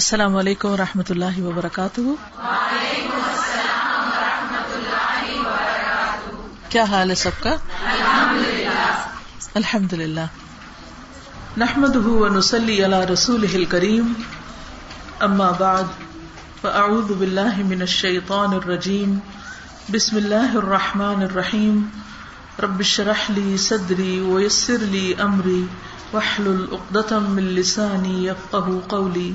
السلام علیکم ورحمۃ اللہ وبرکاتہ۔ وعلیکم السلام ورحمۃ اللہ وبرکاتہ۔ کیا حال ہے سب کا؟ الحمدللہ الحمدللہ۔ نحمده ونصلی علی رسوله الکریم، اما بعد فاعوذ باللہ من الشیطان الرجیم، بسم اللہ الرحمن الرحیم، رب اشرح لی صدری ویسر لی امری واحلل عقدۃ من لسانی یفقہوا قولی۔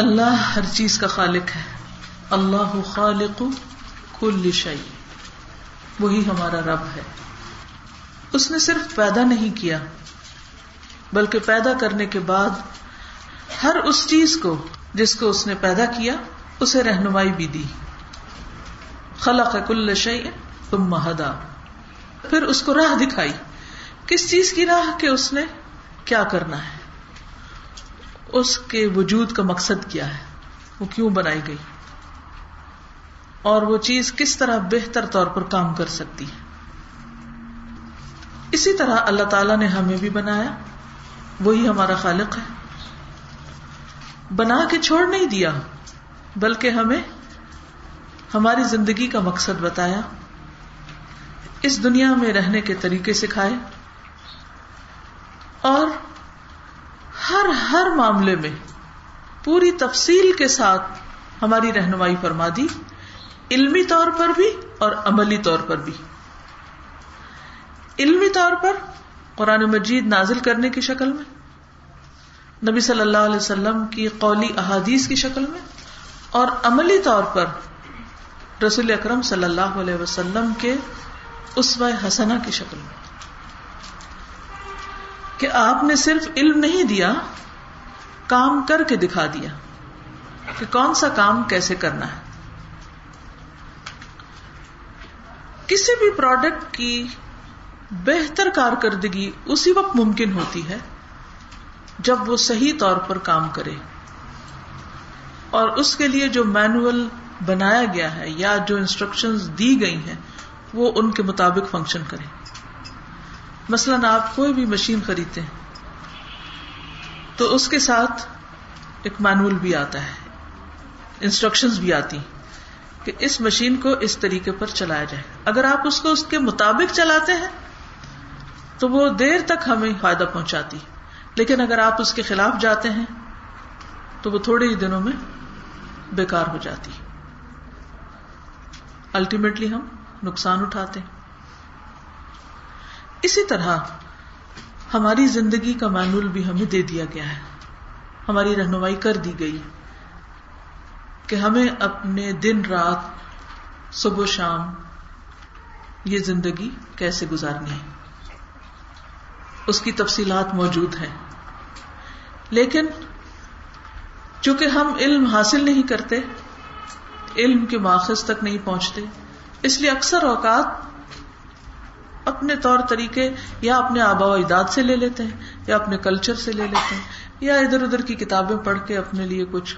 اللہ ہر چیز کا خالق ہے، اللہ خالق کل شیء، وہی ہمارا رب ہے۔ اس نے صرف پیدا نہیں کیا بلکہ پیدا کرنے کے بعد ہر اس چیز کو جس کو اس نے پیدا کیا اسے رہنمائی بھی دی۔ خلق کل شیء ثم ہدا، پھر اس کو راہ دکھائی، کس چیز کی راہ کہ اس نے کیا کرنا ہے، اس کے وجود کا مقصد کیا ہے، وہ کیوں بنائی گئی اور وہ چیز کس طرح بہتر طور پر کام کر سکتی ہے۔ اسی طرح اللہ تعالیٰ نے ہمیں بھی بنایا، وہی ہمارا خالق ہے، بنا کے چھوڑ نہیں دیا بلکہ ہمیں ہماری زندگی کا مقصد بتایا، اس دنیا میں رہنے کے طریقے سکھائے، اور ہر معاملے میں پوری تفصیل کے ساتھ ہماری رہنمائی فرما دی، علمی طور پر بھی اور عملی طور پر بھی۔ علمی طور پر قرآن مجید نازل کرنے کی شکل میں، نبی صلی اللہ علیہ وسلم کی قولی احادیث کی شکل میں، اور عملی طور پر رسول اکرم صلی اللہ علیہ وسلم کے اسوہ حسنہ کی شکل میں، کہ آپ نے صرف علم نہیں دیا، کام کر کے دکھا دیا کہ کون سا کام کیسے کرنا ہے۔ کسی بھی پروڈکٹ کی بہتر کارکردگی اسی وقت ممکن ہوتی ہے جب وہ صحیح طور پر کام کرے، اور اس کے لیے جو مینول بنایا گیا ہے یا جو انسٹرکشنز دی گئی ہیں وہ ان کے مطابق فنکشن کرے۔ مثلاً آپ کوئی بھی مشین خریدتے ہیں تو اس کے ساتھ ایک مینول بھی آتا ہے، انسٹرکشنز بھی آتی کہ اس مشین کو اس طریقے پر چلایا جائے۔ اگر آپ اس کو اس کے مطابق چلاتے ہیں تو وہ دیر تک ہمیں فائدہ پہنچاتی، لیکن اگر آپ اس کے خلاف جاتے ہیں تو وہ تھوڑے ہی دنوں میں بیکار ہو جاتی، الٹیمیٹلی ہم نقصان اٹھاتے ہیں۔ اسی طرح ہماری زندگی کا مانول بھی ہمیں دے دیا گیا ہے، ہماری رہنمائی کر دی گئی کہ ہمیں اپنے دن رات صبح و شام یہ زندگی کیسے گزارنی ہے، اس کی تفصیلات موجود ہیں۔ لیکن چونکہ ہم علم حاصل نہیں کرتے، علم کے ماخذ تک نہیں پہنچتے، اس لیے اکثر اوقات اپنے طور طریقے یا اپنے آبا و اجداد سے لے لیتے ہیں یا اپنے کلچر سے لے لیتے ہیں یا ادھر ادھر کی کتابیں پڑھ کے اپنے لیے کچھ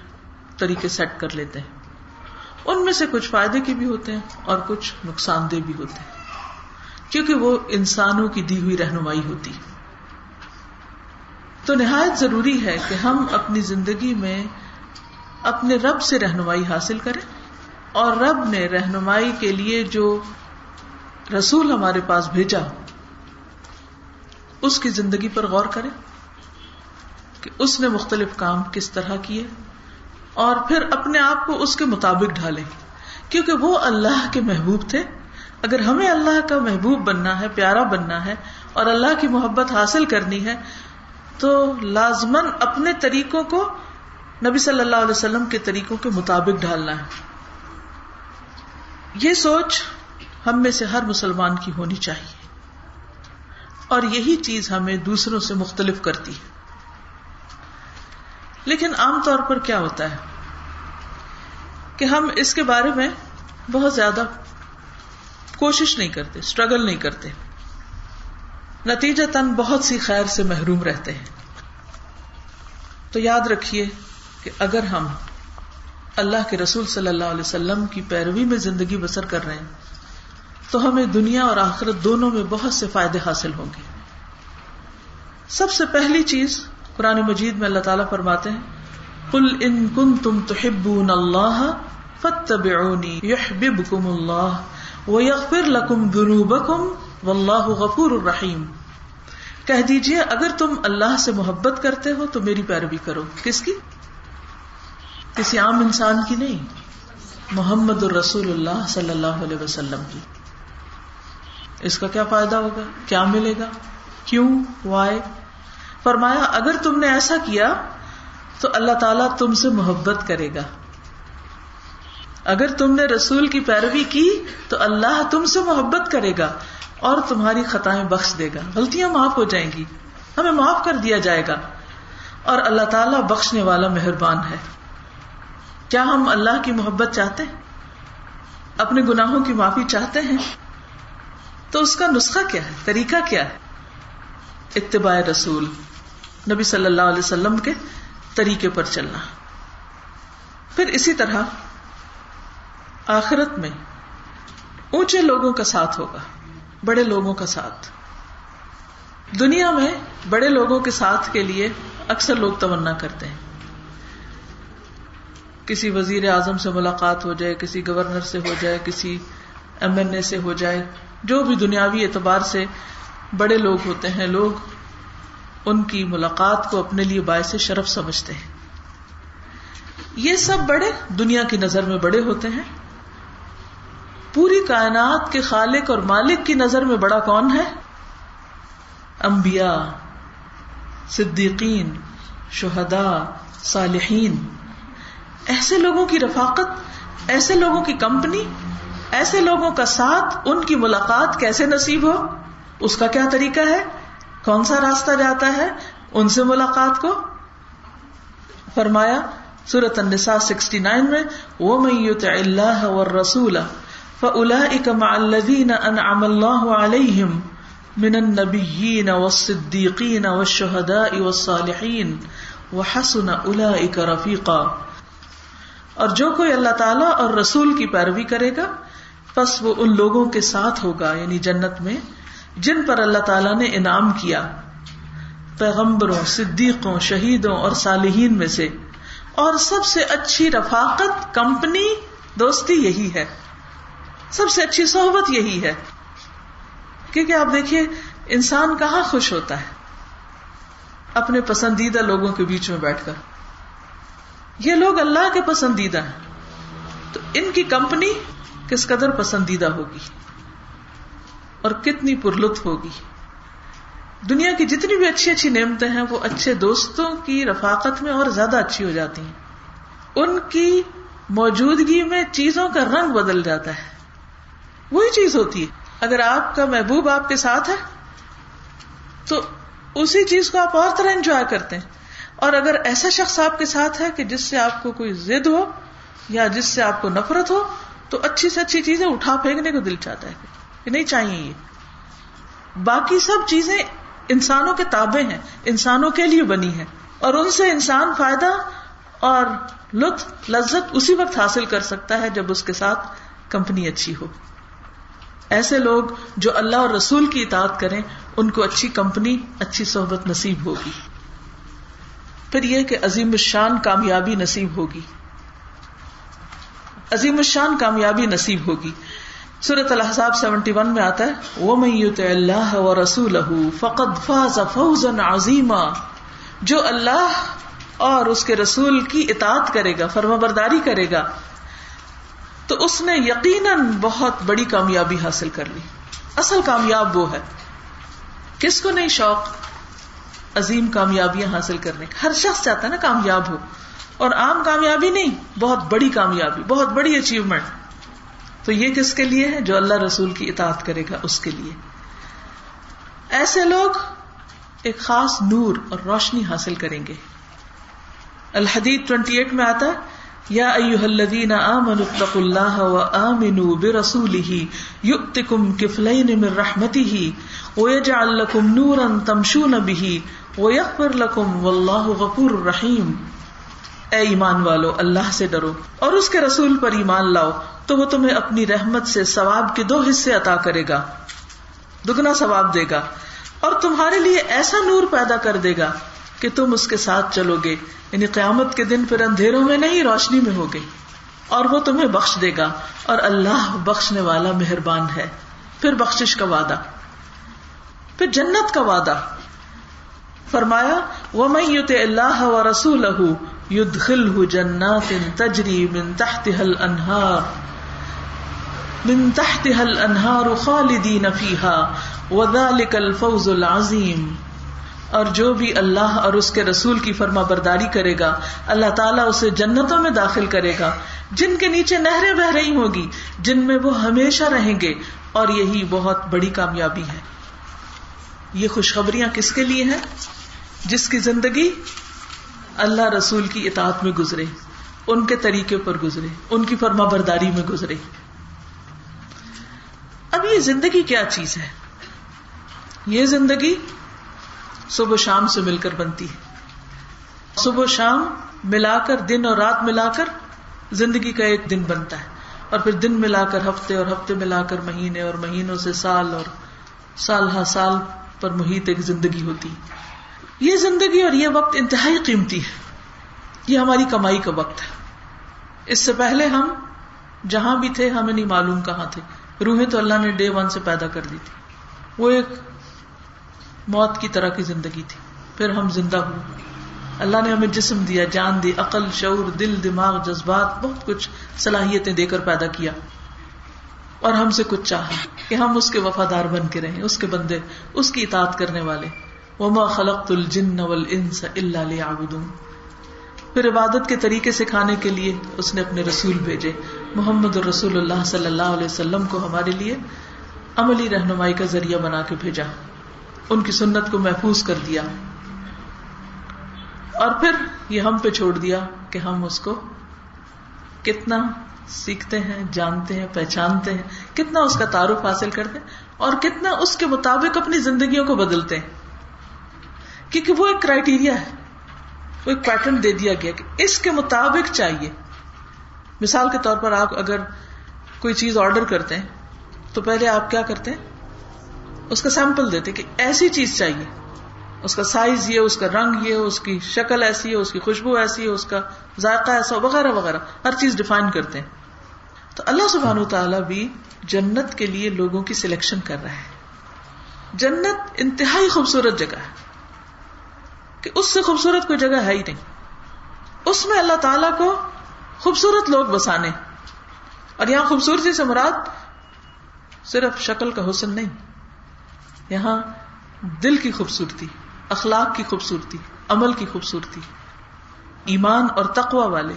طریقے سیٹ کر لیتے ہیں۔ ان میں سے کچھ فائدے کے بھی ہوتے ہیں اور کچھ نقصان دہ بھی ہوتے ہیں، کیونکہ وہ انسانوں کی دی ہوئی رہنمائی ہوتی۔ تو نہایت ضروری ہے کہ ہم اپنی زندگی میں اپنے رب سے رہنمائی حاصل کریں، اور رب نے رہنمائی کے لیے جو رسول ہمارے پاس بھیجا اس کی زندگی پر غور کریں کہ اس نے مختلف کام کس طرح کیے، اور پھر اپنے آپ کو اس کے مطابق ڈھالیں، کیونکہ وہ اللہ کے محبوب تھے۔ اگر ہمیں اللہ کا محبوب بننا ہے، پیارا بننا ہے، اور اللہ کی محبت حاصل کرنی ہے تو لازماً اپنے طریقوں کو نبی صلی اللہ علیہ وسلم کے طریقوں کے مطابق ڈھالنا ہے۔ یہ سوچ ہم میں سے ہر مسلمان کی ہونی چاہیے، اور یہی چیز ہمیں دوسروں سے مختلف کرتی ہے۔ لیکن عام طور پر کیا ہوتا ہے کہ ہم اس کے بارے میں بہت زیادہ کوشش نہیں کرتے، اسٹرگل نہیں کرتے، نتیجتاً بہت سی خیر سے محروم رہتے ہیں۔ تو یاد رکھیے کہ اگر ہم اللہ کے رسول صلی اللہ علیہ وسلم کی پیروی میں زندگی بسر کر رہے ہیں تو ہمیں دنیا اور آخرت دونوں میں بہت سے فائدے حاصل ہوں گے۔ سب سے پہلی چیز قرآن مجید میں اللہ تعالیٰ فرماتے ہیں قل ان کنتم تحبون اللہ فاتبعونی یحببکم اللہ ویغفر لکم ذنوبکم واللہ غفور الرحیم. کہہ دیجئے اگر تم اللہ سے محبت کرتے ہو تو میری پیروی کرو. کس کی؟ کسی عام انسان کی نہیں، محمد الرسول اللہ صلی اللہ علیہ وسلم کی. اس کا کیا فائدہ ہوگا، کیا ملے گا، کیوں، وائی؟ فرمایا اگر تم نے ایسا کیا تو اللہ تعالیٰ تم سے محبت کرے گا، اگر تم نے رسول کی پیروی کی تو اللہ تم سے محبت کرے گا اور تمہاری خطائیں بخش دے گا، غلطیاں معاف ہو جائیں گی، ہمیں معاف کر دیا جائے گا، اور اللہ تعالیٰ بخشنے والا مہربان ہے. کیا ہم اللہ کی محبت چاہتے ہیں، اپنے گناہوں کی معافی چاہتے ہیں؟ تو اس کا نسخہ کیا ہے، طریقہ کیا ہے؟ اتباع رسول، نبی صلی اللہ علیہ وسلم کے طریقے پر چلنا. پھر اسی طرح آخرت میں اونچے لوگوں کا ساتھ ہوگا، بڑے لوگوں کا ساتھ. دنیا میں بڑے لوگوں کے ساتھ کے لیے اکثر لوگ تمنا کرتے ہیں، کسی وزیر اعظم سے ملاقات ہو جائے، کسی گورنر سے ہو جائے، کسی ایم این اے سے ہو جائے، جو بھی دنیاوی اعتبار سے بڑے لوگ ہوتے ہیں، لوگ ان کی ملاقات کو اپنے لیے باعث شرف سمجھتے ہیں. یہ سب بڑے دنیا کی نظر میں بڑے ہوتے ہیں. پوری کائنات کے خالق اور مالک کی نظر میں بڑا کون ہے؟ انبیاء، صدیقین، شہداء، صالحین. ایسے لوگوں کی رفاقت، ایسے لوگوں کی کمپنی، ایسے لوگوں کا ساتھ، ان کی ملاقات کیسے نصیب ہو، اس کا کیا طریقہ ہے، کون سا راستہ جاتا ہے ان سے ملاقات کو؟ فرمایا سورۃ النساء 69 میں وَمَن يُطِعِ اللَّهَ وَالرَّسُولَ فَأُولَٰئِكَ مَعَ الَّذِينَ أَنْعَمَ اللَّهُ عَلَيْهِمْ مِنَ النَّبِيِّينَ وَالصِّدِّيقِينَ وَالشُّهَدَاءِ وَالصَّالِحِينَ وَحَسُنَ أُولَٰئِكَ رَفِيقًا. اور جو کوئی اللہ تعالیٰ اور رسول کی پیروی کرے گا پس وہ ان لوگوں کے ساتھ ہوگا، یعنی جنت میں، جن پر اللہ تعالیٰ نے انعام کیا، پیغمبروں، صدیقوں، شہیدوں اور صالحین میں سے. اور سب سے اچھی رفاقت، کمپنی، دوستی یہی ہے، سب سے اچھی صحبت یہی ہے. کیونکہ آپ دیکھیے انسان کہاں خوش ہوتا ہے، اپنے پسندیدہ لوگوں کے بیچ میں بیٹھ کر. یہ لوگ اللہ کے پسندیدہ ہیں، تو ان کی کمپنی کس قدر پسندیدہ ہوگی اور کتنی پرلطف ہوگی. دنیا کی جتنی بھی اچھی اچھی نعمتیں ہیں وہ اچھے دوستوں کی رفاقت میں اور زیادہ اچھی ہو جاتی ہیں. ان کی موجودگی میں چیزوں کا رنگ بدل جاتا ہے. وہی چیز ہوتی ہے، اگر آپ کا محبوب آپ کے ساتھ ہے تو اسی چیز کو آپ اور طرح انجوائے کرتے ہیں، اور اگر ایسا شخص آپ کے ساتھ ہے کہ جس سے آپ کو کوئی ضد ہو یا جس سے آپ کو نفرت ہو تو اچھی سے اچھی چیزیں اٹھا پھینکنے کو دل چاہتا ہے کہ نہیں چاہیے. یہ باقی سب چیزیں انسانوں کے تابع ہیں، انسانوں کے لیے بنی ہیں، اور ان سے انسان فائدہ اور لطف، لذت اسی وقت حاصل کر سکتا ہے جب اس کے ساتھ کمپنی اچھی ہو. ایسے لوگ جو اللہ اور رسول کی اطاعت کریں ان کو اچھی کمپنی، اچھی صحبت نصیب ہوگی. پھر یہ کہ عظیم الشان کامیابی نصیب ہوگی، عظیم الشان کامیابی نصیب ہوگی. سورۃ الاحزاب 71 میں آتا ہے وَمَن يُطِعِ اللَّهَ وَرَسُولَهُ فَقَدْ فَازَ فَوْزًا عَظِيمًا. جو اللہ اور اس کے رسول کی اطاعت کرے گا، فرمانبرداری کرے گا، تو اس نے یقیناً بہت بڑی کامیابی حاصل کر لی. اصل کامیاب وہ ہے، کس کو نہیں شوق عظیم کامیابیاں حاصل کرنے کا؟ ہر شخص چاہتا ہے نا کامیاب ہو، اور عام کامیابی نہیں، بہت بڑی کامیابی، بہت بڑی اچیومنٹ. تو یہ کس کے لیے ہے؟ جو اللہ رسول کی اطاعت کرے گا اس کے لیے. ایسے لوگ ایک خاص نور اور روشنی حاصل کریں گے. الحدید 28 میں آتا ہے یا ایھا الذین آمنوا اتقوا اللہ وآمنوا برسولہ یؤتکم کفلین من رحمتہ ویجعل لکم نورا تمشون بہ ویغفر لکم واللہ غفور رحیم. اے ایمان والو، اللہ سے ڈرو اور اس کے رسول پر ایمان لاؤ تو وہ تمہیں اپنی رحمت سے ثواب کے 2 حصے عطا کرے گا، دگنا ثواب دے گا، اور تمہارے لیے ایسا نور پیدا کر دے گا کہ تم اس کے ساتھ چلو گے، یعنی قیامت کے دن پھر اندھیروں میں نہیں روشنی میں ہوگے، اور وہ تمہیں بخش دے گا، اور اللہ بخشنے والا مہربان ہے۔ پھر بخشش کا وعدہ، پھر جنت کا وعدہ۔ فرمایا وَمَن يُطِعِ اللَّهَ وَرَسُولَهُ يُدْخِلْهُ جَنَّاتٍ تَجْرِي مِن تَحْتِهَا الْأَنْهَارُ خَالِدِينَ فِيهَا وَذَلِكَ الْفَوْزُ الْعَظِيمُ۔ اور جو بھی اللہ اور اس کے رسول کی فرما برداری کرے گا، اللہ تعالیٰ اسے جنتوں میں داخل کرے گا جن کے نیچے نہریں بہ رہی ہوگی، جن میں وہ ہمیشہ رہیں گے، اور یہی بہت بڑی کامیابی ہے۔ یہ خوشخبریاں کس کے لیے ہیں؟ جس کی زندگی اللہ رسول کی اطاعت میں گزرے، ان کے طریقے پر گزرے، ان کی فرما برداری میں گزرے۔ اب یہ زندگی کیا چیز ہے؟ یہ زندگی صبح و شام سے مل کر بنتی ہے۔ صبح و شام ملا کر، دن اور رات ملا کر زندگی کا ایک دن بنتا ہے، اور پھر دن ملا کر ہفتے، اور ہفتے ملا کر مہینے، اور مہینوں سے سال، اور سال ہا سال پر محیط ایک زندگی ہوتی ہے۔ یہ زندگی اور یہ وقت انتہائی قیمتی ہے، یہ ہماری کمائی کا وقت ہے۔ اس سے پہلے ہم جہاں بھی تھے ہمیں نہیں معلوم کہاں تھے، روحیں تو اللہ نے ڈے ون سے پیدا کر دی تھی، وہ ایک موت کی طرح کی زندگی تھی، پھر ہم زندہ ہوئے، اللہ نے ہمیں جسم دیا، جان دی، عقل، شعور، دل، دماغ، جذبات، بہت کچھ صلاحیتیں دے کر پیدا کیا، اور ہم سے کچھ چاہا کہ ہم اس کے وفادار بن کے رہیں، اس کے بندے، اس کی اطاعت کرنے والے۔ وما خلقت الجن والانس الا لیعبدون۔ پھر عبادت کے طریقے سکھانے کے لیے اس نے اپنے رسول بھیجے، محمد الرسول اللہ صلی اللہ علیہ وسلم کو ہمارے لیے عملی رہنمائی کا ذریعہ بنا کے بھیجا، ان کی سنت کو محفوظ کر دیا، اور پھر یہ ہم پہ چھوڑ دیا کہ ہم اس کو کتنا سیکھتے ہیں، جانتے ہیں، پہچانتے ہیں، کتنا اس کا تعارف حاصل کرتے ہیں، اور کتنا اس کے مطابق اپنی زندگیوں کو بدلتے ہیں، کیونکہ وہ ایک کرائیٹیریا ہے، وہ ایک پیٹرن دے دیا گیا کہ اس کے مطابق چاہیے۔ مثال کے طور پر آپ اگر کوئی چیز آرڈر کرتے ہیں تو پہلے آپ کیا کرتے ہیں؟ اس کا سیمپل دیتے کہ ایسی چیز چاہیے، اس کا سائز یہ، اس کا رنگ یہ، اس کی شکل ایسی ہے، اس کی خوشبو ایسی ہے، اس کا ذائقہ ایسا وغیرہ وغیرہ، ہر چیز ڈیفائن کرتے ہیں۔ تو اللہ سبحانہ وتعالیٰ بھی جنت کے لیے لوگوں کی سلیکشن کر رہا ہے۔ جنت انتہائی خوبصورت جگہ ہے کہ اس سے خوبصورت کوئی جگہ ہے ہی نہیں۔ اس میں اللہ تعالیٰ کو خوبصورت لوگ بسانے، اور یہاں خوبصورتی سے مراد صرف شکل کا حسن نہیں، یہاں دل کی خوبصورتی، اخلاق کی خوبصورتی، عمل کی خوبصورتی، ایمان اور تقوی والے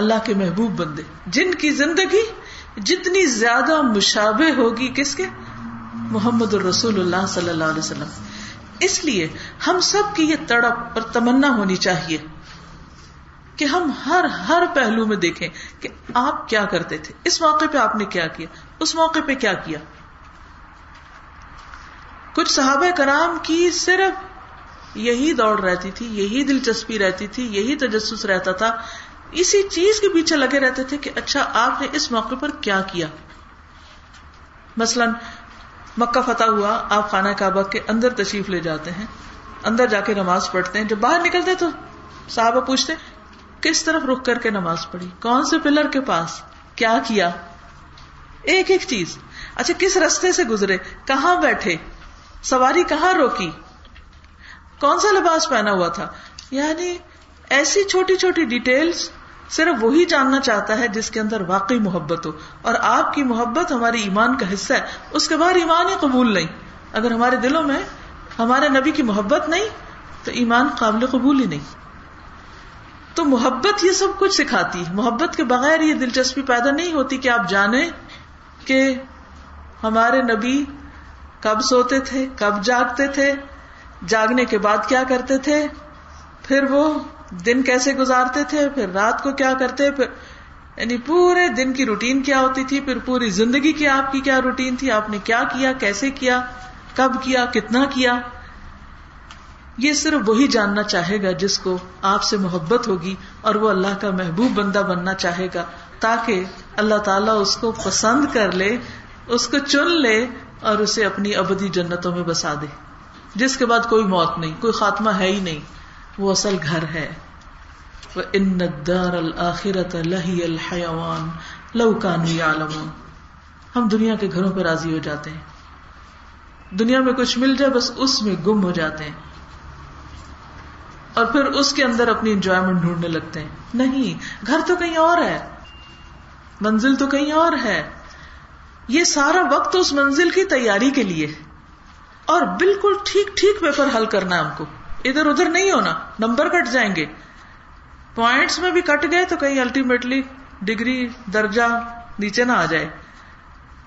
اللہ کے محبوب بندے، جن کی زندگی جتنی زیادہ مشابہ ہوگی کس کے؟ محمد الرسول اللہ صلی اللہ علیہ وسلم۔ اس لیے ہم سب کی یہ تڑپ اور تمنا ہونی چاہیے کہ ہم ہر پہلو میں دیکھیں کہ آپ کیا کرتے تھے، اس موقع پہ آپ نے کیا کیا، اس موقع پہ کیا کیا۔ کچھ صحابہ کرام کی صرف یہی دوڑ رہتی تھی، یہی دلچسپی رہتی تھی، یہی تجسس رہتا تھا، اسی چیز کے پیچھے لگے رہتے تھے کہ اچھا آپ نے اس موقع پر کیا کیا۔ مثلا مکہ فتح ہوا، آپ خانہ کعبہ کے اندر تشریف لے جاتے ہیں، اندر جا کے نماز پڑھتے ہیں، جب باہر نکلتے تو صحابہ پوچھتے کس طرف رخ کر کے نماز پڑھی، کون سے پلر کے پاس، کیا کیا، ایک ایک چیز، اچھا کس رستے سے گزرے، کہاں بیٹھے، سواری کہاں روکی، کون سا لباس پہنا ہوا تھا۔ یعنی ایسی چھوٹی چھوٹی ڈیٹیلز صرف وہی جاننا چاہتا ہے جس کے اندر واقعی محبت ہو، اور آپ کی محبت ہمارے ایمان کا حصہ ہے، اس کے باہر ایمان ہی قبول نہیں۔ اگر ہمارے دلوں میں ہمارے نبی کی محبت نہیں تو ایمان قابل قبول ہی نہیں۔ تو محبت یہ سب کچھ سکھاتی ہے، محبت کے بغیر یہ دلچسپی پیدا نہیں ہوتی کہ آپ جانیں کہ ہمارے نبی کب سوتے تھے، کب جاگتے تھے، جاگنے کے بعد کیا کرتے تھے، پھر وہ دن کیسے گزارتے تھے، پھر رات کو کیا کرتے، پھر یعنی پورے دن کی روٹین کیا ہوتی تھی، پھر پوری زندگی کی آپ کی کیا روٹین تھی، آپ نے کیا کیا، کیسے کیا، کب کیا، کتنا کیا۔ یہ صرف وہی جاننا چاہے گا جس کو آپ سے محبت ہوگی، اور وہ اللہ کا محبوب بندہ بننا چاہے گا، تاکہ اللہ تعالیٰ اس کو پسند کر لے، اس کو چن لے، اور اسے اپنی ابدی جنتوں میں بسا دے، جس کے بعد کوئی موت نہیں، کوئی خاتمہ ہے ہی نہیں، وہ اصل گھر ہے. وَإِنَّ الدَّارَ الْآخِرَةَ لَهِيَ الْحَيَوَانُ لَوْ كَانُوا يَعْلَمُونَ. ہم دنیا کے گھروں پہ راضی ہو جاتے ہیں, دنیا میں کچھ مل جائے بس اس میں گم ہو جاتے ہیں, اور پھر اس کے اندر اپنی انجوائمنٹ ڈھونڈنے لگتے ہیں. نہیں, گھر تو کہیں اور ہے, منزل تو کہیں اور ہے. یہ سارا وقت اس منزل کی تیاری کے لیے, اور بالکل ٹھیک ٹھیک پیپر حل کرنا ہے ہم کو, ادھر ادھر نہیں ہونا, نمبر کٹ جائیں گے, پوائنٹس میں بھی کٹ گئے تو کہیں الٹیمیٹلی ڈگری درجہ نیچے نہ آ جائے.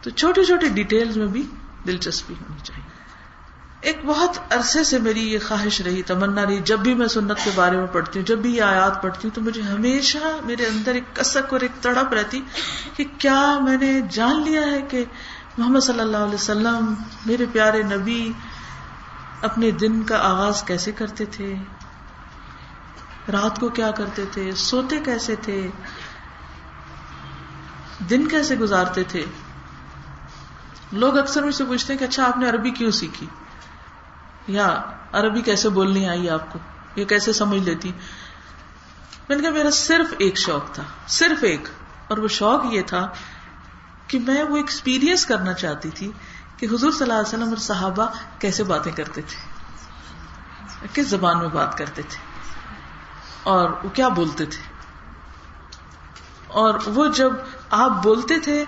تو چھوٹی چھوٹی ڈیٹیلز میں بھی دلچسپی ہونی چاہیے. ایک بہت عرصے سے میری یہ خواہش رہی, تمنا رہی, جب بھی میں سنت کے بارے میں پڑھتی ہوں, جب بھی یہ آیات پڑھتی ہوں, تو مجھے ہمیشہ میرے اندر ایک کسک اور ایک تڑپ رہتی کہ کیا میں نے جان لیا ہے کہ محمد صلی اللہ علیہ وسلم میرے پیارے نبی اپنے دن کا آغاز کیسے کرتے تھے, رات کو کیا کرتے تھے, سوتے کیسے تھے, دن کیسے گزارتے تھے. لوگ اکثر مجھ سے پوچھتے ہیں کہ اچھا آپ نے عربی کیوں سیکھی, یا عربی کیسے بولنی آئی آپ کو, یہ کیسے سمجھ لیتی. میں نے کہا میرا صرف ایک شوق تھا, صرف ایک, اور وہ شوق یہ تھا کہ میں وہ ایکسپیرئنس کرنا چاہتی تھی کہ حضور صلی اللہ علیہ وسلم اور صحابہ کیسے باتیں کرتے تھے, کس زبان میں بات کرتے تھے, اور وہ کیا بولتے تھے. اور وہ جب آپ بولتے تھے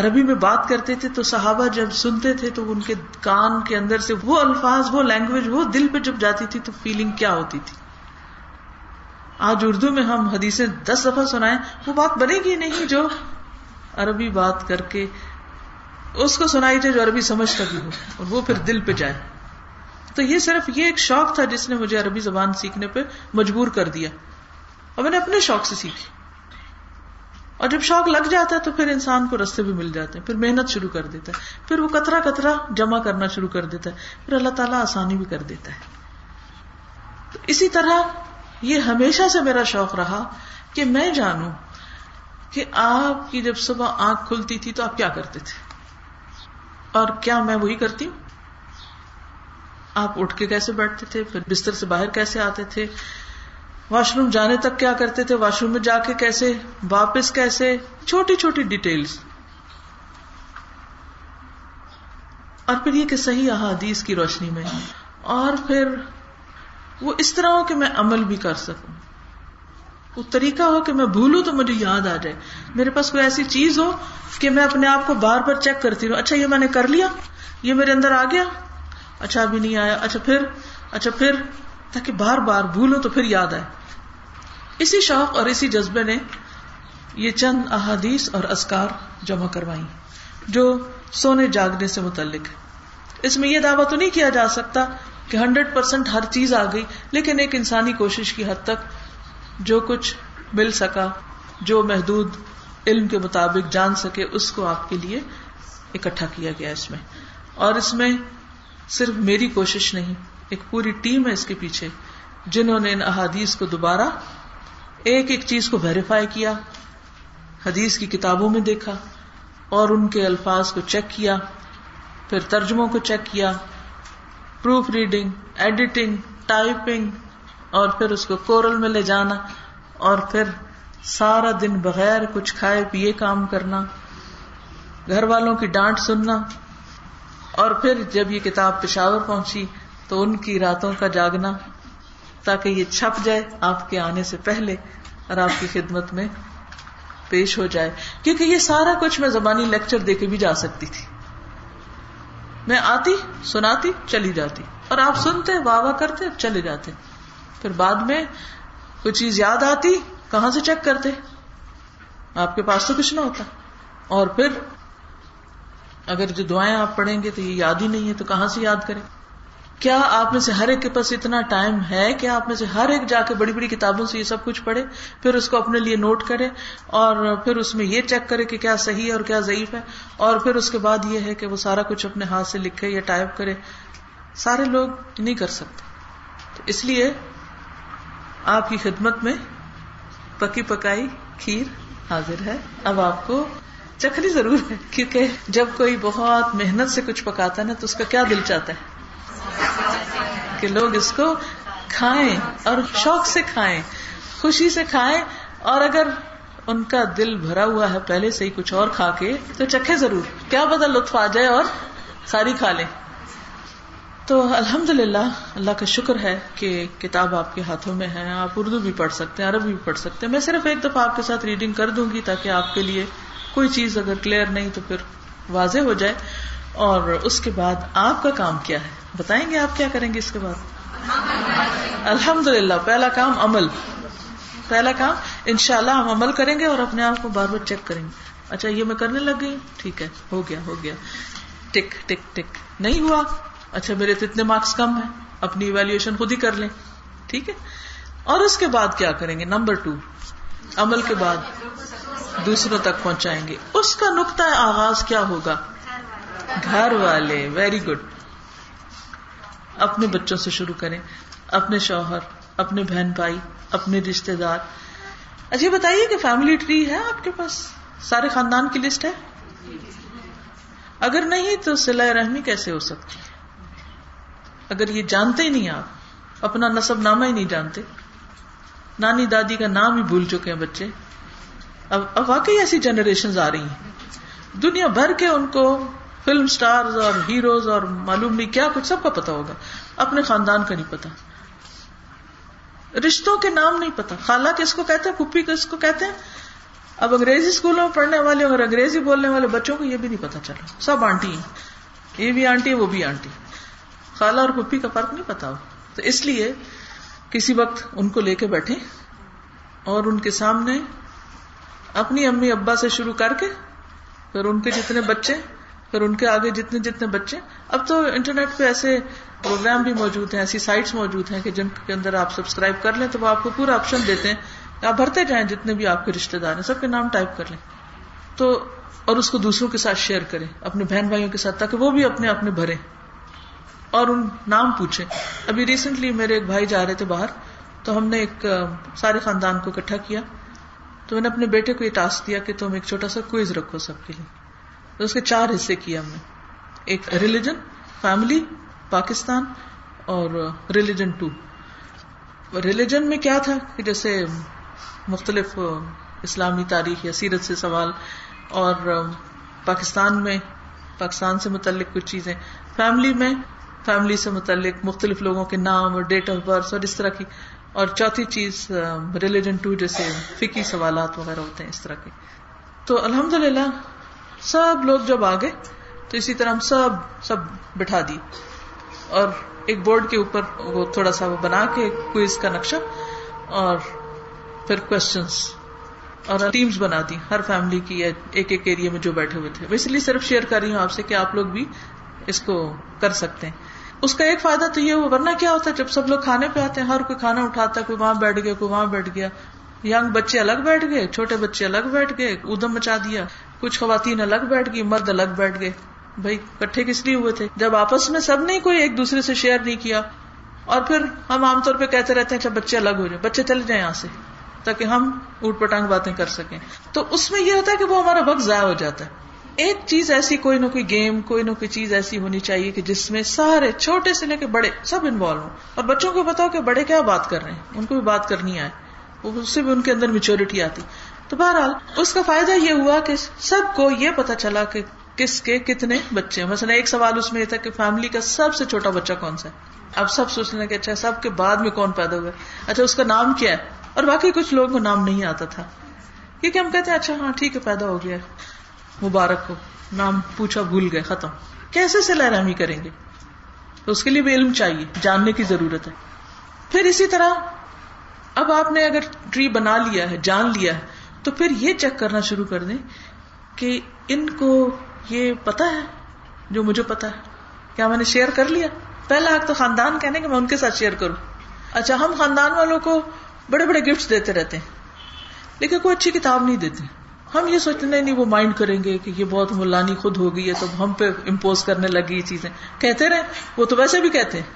عربی میں بات کرتے تھے تو صحابہ جب سنتے تھے تو ان کے کان کے اندر سے وہ الفاظ, وہ لینگویج, وہ دل پہ جب جاتی تھی تو فیلنگ کیا ہوتی تھی. آج اردو میں ہم حدیثیں 10 دفعہ سنائیں وہ بات بنے گی نہیں جو عربی بات کر کے اس کو سنائی جائے جو عربی سمجھتا بھی ہو اور وہ پھر دل پہ جائے. تو یہ صرف یہ ایک شوق تھا جس نے مجھے عربی زبان سیکھنے پہ مجبور کر دیا, اور میں نے اپنے شوق سے سیکھی. اور جب شوق لگ جاتا ہے تو پھر انسان کو رستے بھی مل جاتے ہیں, پھر محنت شروع کر دیتا ہے, پھر وہ کترا کترا جمع کرنا شروع کر دیتا ہے, پھر اللہ تعالیٰ آسانی بھی کر دیتا ہے. تو اسی طرح یہ ہمیشہ سے میرا شوق رہا کہ میں جانوں کہ آپ کی جب صبح آنکھ کھلتی تھی تو آپ کیا کرتے تھے, اور کیا میں وہی کرتی ہوں. آپ اٹھ کے کیسے بیٹھتے تھے, پھر بستر سے باہر کیسے آتے تھے, واش روم جانے تک کیا کرتے تھے, واش روم میں جا کے کیسے, واپس کیسے, چھوٹی چھوٹی ڈیٹیلز. اور پھر یہ کہ صحیح احادیث کی روشنی میں, اور پھر وہ اس طرح ہو کہ میں عمل بھی کر سکوں, وہ طریقہ ہو کہ میں بھولوں تو مجھے یاد آ جائے, میرے پاس کوئی ایسی چیز ہو کہ میں اپنے آپ کو بار بار چیک کرتی رہوں, اچھا یہ میں نے کر لیا, یہ میرے اندر آ گیا, اچھا ابھی نہیں آیا, اچھا پھر تاکہ بار بار بھولو تو پھر یاد آئے. اسی شوق اور اسی جذبے نے یہ چند احادیث اور اذکار جمع کروائیں جو سونے جاگنے سے متعلق ہے. اس میں یہ دعویٰ تو نہیں کیا جا سکتا کہ 100% ہر چیز آ گئی, لیکن ایک انسانی کوشش کی حد تک جو کچھ مل سکا, جو محدود علم کے مطابق جان سکے, اس کو آپ کے لیے اکٹھا کیا گیا اس میں. اور اس میں صرف میری کوشش نہیں, ایک پوری ٹیم ہے اس کے پیچھے جنہوں نے ان احادیث کو دوبارہ ایک ایک چیز کو ویریفائی کیا, حدیث کی کتابوں میں دیکھا اور ان کے الفاظ کو چیک کیا, پھر ترجموں کو چیک کیا, پروف ریڈنگ, ایڈیٹنگ, ٹائپنگ, اور پھر اس کو کورل میں لے جانا, اور پھر سارا دن بغیر کچھ کھائے پیے کام کرنا, گھر والوں کی ڈانٹ سننا, اور پھر جب یہ کتاب پشاور پہنچی تو ان کی راتوں کا جاگنا تاکہ یہ چھپ جائے آپ کے آنے سے پہلے اور آپ کی خدمت میں پیش ہو جائے. کیونکہ یہ سارا کچھ میں زبانی لیکچر دے کے بھی جا سکتی تھی, میں آتی, سناتی, چلی جاتی, اور آپ سنتے, واہ واہ کرتے, چلے جاتے. پھر بعد میں کوئی چیز یاد آتی, کہاں سے چیک کرتے, آپ کے پاس تو کچھ نہ ہوتا. اور پھر اگر جو دعائیں آپ پڑھیں گے تو یہ یاد ہی نہیں ہے تو کہاں سے یاد کریں. کیا آپ میں سے ہر ایک کے پاس اتنا ٹائم ہے کہ آپ میں سے ہر ایک جا کے بڑی بڑی کتابوں سے یہ سب کچھ پڑھے, پھر اس کو اپنے لیے نوٹ کرے, اور پھر اس میں یہ چیک کرے کہ کیا صحیح ہے اور کیا ضعیف ہے, اور پھر اس کے بعد یہ ہے کہ وہ سارا کچھ اپنے ہاتھ سے لکھے یا ٹائپ کرے. سارے لوگ نہیں کر سکتے, تو اس لیے آپ کی خدمت میں پکی پکائی کھیر حاضر ہے. اب آپ کو چکھنی ضرور ہے, کیونکہ جب کوئی بہت محنت سے کچھ پکاتا ہے نا تو اس کا کیا دل چاہتا ہے کہ لوگ اس کو کھائیں اور شوق سے کھائیں, خوشی سے کھائیں, اور اگر ان کا دل بھرا ہوا ہے پہلے سے ہی کچھ اور کھا کے تو چکھے ضرور, کیا پتہ لطف آ جائے اور ساری کھا لیں. تو الحمدللہ اللہ کا شکر ہے کہ کتاب آپ کے ہاتھوں میں ہے, آپ اردو بھی پڑھ سکتے ہیں, عربی بھی پڑھ سکتے ہیں. میں صرف ایک دفعہ آپ کے ساتھ ریڈنگ کر دوں گی تاکہ آپ کے لیے کوئی چیز اگر کلیئر نہیں تو پھر واضح ہو جائے, اور اس کے بعد آپ کا کام کیا ہے بتائیں گے. آپ کیا کریں گے اس کے بعد؟ الحمدللہ پہلا کام عمل, پہلا کام انشاءاللہ ہم عمل کریں گے اور اپنے آپ کو بار بار چیک کریں گے. اچھا یہ میں کرنے لگ گئی, ٹھیک ہے, ہو گیا, ٹک ٹک ٹک, نہیں ہوا, اچھا میرے تو اتنے مارکس کم ہیں, اپنی ایویلویشن خود ہی کر لیں, ٹھیک ہے. اور اس کے بعد کیا کریں گے؟ نمبر 2, عمل کے بعد دوسروں تک پہنچائیں گے. اس کا نقطہ آغاز کیا ہوگا؟ گھر والے. Very good. اپنے بچوں سے شروع کریں, اپنے شوہر, اپنے بہن بھائی, اپنے رشتے دار. اچھا بتائیے کہ فیملی ٹری ہے آپ کے پاس؟ سارے خاندان کی لسٹ ہے؟ اگر نہیں تو صلہ رحمی کیسے ہو سکتی اگر یہ جانتے ہی نہیں, آپ اپنا نسب نامہ ہی نہیں جانتے, نانی دادی کا نام ہی بھول چکے ہیں بچے. اب واقعی ایسی جنریشنز آ رہی ہیں دنیا بھر کے, ان کو فلم سٹارز اور ہیروز اور معلوم نہیں کیا کچھ سب کا پتا ہوگا, اپنے خاندان کا نہیں پتا, رشتوں کے نام نہیں پتا, خالہ کس کو کہتے ہیں, پھپھی کس کو کہتے ہیں. اب انگریزی اسکولوں میں پڑھنے والے اور انگریزی بولنے والے بچوں کو یہ بھی نہیں پتا, چلو سب آنٹی ہیں, یہ بھی آنٹی ہے وہ بھی آنٹی, خالہ اور پھپھی کا فرق نہیں پتا ہو. تو اس لیے کسی وقت ان کو لے کے بیٹھیں اور ان کے سامنے اپنی امی ابا سے شروع کر کے پھر ان کے جتنے بچے, پھر ان کے آگے جتنے جتنے بچے. اب تو انٹرنیٹ پہ ایسے پروگرام بھی موجود ہیں, ایسی سائٹس موجود ہیں کہ جن کے اندر آپ سبسکرائب کر لیں تو وہ آپ کو پورا آپشن دیتے ہیں, آپ بھرتے جائیں جتنے بھی آپ کے رشتے دار ہیں, سب کے نام ٹائپ کر لیں تو, اور اس کو دوسروں کے ساتھ شیئر کریں, اپنے بہن بھائیوں کے ساتھ, تاکہ وہ بھی اپنے اپنے بھریں اور ان نام پوچھیں. ابھی ریسنٹلی میرے ایک بھائی جا رہے تھے باہر, تو ہم نے ایک سارے خاندان کو اکٹھا کیا, تو میں نے اپنے بیٹے کو یہ ٹاسک دیا کہ تم ایک چھوٹا سا کوئز رکھو سب کے لیے. تو اس کے 4 حصے کیے ہم نے, ایک ریلیجن, فیملی, پاکستان, اور ریلیجن 2. ریلیجن میں کیا تھا کہ جیسے مختلف اسلامی تاریخ یا سیرت سے سوال, اور پاکستان میں پاکستان سے متعلق کچھ چیزیں, فیملی میں فیملی سے متعلق مختلف لوگوں کے نام اور ڈیٹ آف برتھ اور اس طرح کی, اور 4تھی چیز ریلیجن 2 جیسے فقہی سوالات وغیرہ ہوتے ہیں اس طرح کے. تو الحمدللہ سب لوگ جب آ گئے تو اسی طرح ہم سب بٹھا دی, اور ایک بورڈ کے اوپر وہ تھوڑا سا وہ بنا کے کوئز کا نقشہ, اور پھر کوشچنس, اور ٹیمز بنا دی ہر فیملی کی, یا ایک ایک ایریا میں جو بیٹھے ہوئے تھے. اس لیے صرف شیئر کر رہی ہوں آپ سے کہ آپ لوگ بھی اس کو کر سکتے ہیں. اس کا ایک فائدہ تو یہ ہوا, ورنہ کیا ہوتا ہے جب سب لوگ کھانے پہ آتے ہیں ہر کوئی کھانا اٹھاتا ہے, کوئی وہاں بیٹھ گیا کوئی وہاں بیٹھ گیا, ینگ بچے الگ بیٹھ گئے, چھوٹے بچے الگ بیٹھ گئے, ادھم مچا دیا, کچھ خواتین الگ بیٹھ گئی, مرد الگ بیٹھ گئے. بھائی کٹھے کس لیے ہوئے تھے جب آپس میں سب نے کوئی ایک دوسرے سے شیئر نہیں کیا. اور پھر ہم عام طور پہ کہتے رہتے ہیں اچھا بچے الگ ہو جائیں, بچے چلے جائیں یہاں سے تاکہ ہم اوٹ پٹانگ باتیں کر سکیں. تو اس میں یہ ہوتا ہے کہ وہ ہمارا وقت ضائع ہو جاتا ہے. ایک چیز ایسی, کوئی نہ کوئی گیم, کوئی نہ کوئی چیز ایسی ہونی چاہیے کہ جس میں سارے چھوٹے سے لے کے بڑے سب انوالو ہوں, اور بچوں کو بتاؤ کہ بڑے کیا بات کر رہے ہیں, ان کو بھی بات کرنی آئے, اس سے بھی ان کے اندر میچورٹی آتی. تو بہرحال اس کا فائدہ یہ ہوا کہ سب کو یہ پتا چلا کہ کس کے کتنے بچے ہیں. مثلا ایک سوال اس میں یہ تھا کہ فیملی کا سب سے چھوٹا بچہ کون سا ہے. اب سب سوچنے لگے اچھا سب کے بعد میں کون پیدا ہوا ہے, اچھا اس کا نام کیا ہے, اور باقی کچھ لوگوں کو نام نہیں آتا تھا کیونکہ ہم کہتے ہیں اچھا ہاں ٹھیک ہے پیدا ہو گیا, مبارک ہو, نام پوچھا بھول گئے, ختم. کیسے صلہ رحمی کریں گے؟ اس کے لیے بھی علم چاہیے, جاننے کی ضرورت ہے. پھر اسی طرح اب آپ نے اگر ٹری بنا لیا ہے, جان لیا ہے, تو پھر یہ چیک کرنا شروع کر دیں کہ ان کو یہ پتا ہے جو مجھے پتا ہے, کیا میں نے شیئر کر لیا. پہلا حق تو خاندان کہنے کہ میں ان کے ساتھ شیئر کروں. اچھا ہم خاندان والوں کو بڑے بڑے گفٹس دیتے رہتے ہیں لیکن کوئی اچھی کتاب نہیں دیتے. ہم یہ سوچتے نہیں وہ مائنڈ کریں گے کہ یہ بہت مولانی خود ہو گئی ہے تو ہم پہ امپوز کرنے لگی یہ چیزیں, کہتے رہے وہ تو ویسے بھی کہتے ہیں.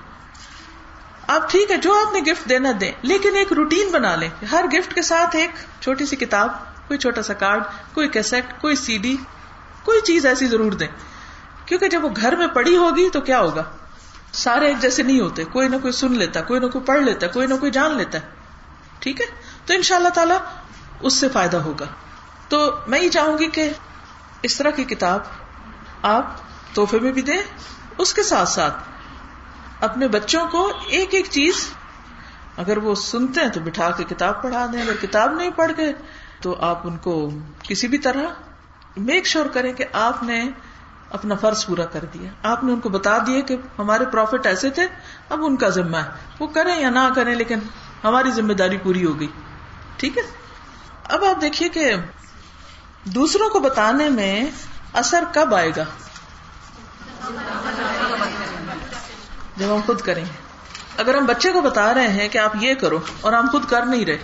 اب ٹھیک ہے جو آپ نے گفٹ دینا دیں, لیکن ایک روٹین بنا لیں, ہر گفٹ کے ساتھ ایک چھوٹی سی کتاب, کوئی چھوٹا سا کارڈ, کوئی کیسٹ, کوئی سی ڈی, کوئی چیز ایسی ضرور دیں, کیونکہ جب وہ گھر میں پڑی ہوگی تو کیا ہوگا, سارے ایک جیسے نہیں ہوتے, کوئی نہ کوئی سن لیتا, کوئی نہ کوئی پڑھ لیتا, کوئی نہ کوئی جان لیتا ہے. ٹھیک ہے, تو انشاءاللہ تعالی اس سے فائدہ ہوگا. تو میں یہ چاہوں گی کہ اس طرح کی کتاب آپ تحفے میں بھی دیں, اس کے ساتھ ساتھ اپنے بچوں کو ایک ایک چیز, اگر وہ سنتے ہیں تو بٹھا کے کتاب پڑھا دیں, اگر کتاب نہیں پڑھ گئے تو آپ ان کو کسی بھی طرح میک شور کریں کہ آپ نے اپنا فرض پورا کر دیا. آپ نے ان کو بتا دیا کہ ہمارے پروفٹ ایسے تھے, اب ان کا ذمہ ہے, وہ کریں یا نہ کریں لیکن ہماری ذمہ داری پوری ہو گئی. ٹھیک ہے, اب آپ دیکھیے کہ دوسروں کو بتانے میں اثر کب آئے گا؟ جب ہم خود کریں. اگر ہم بچے کو بتا رہے ہیں کہ آپ یہ کرو اور ہم خود کر نہیں رہے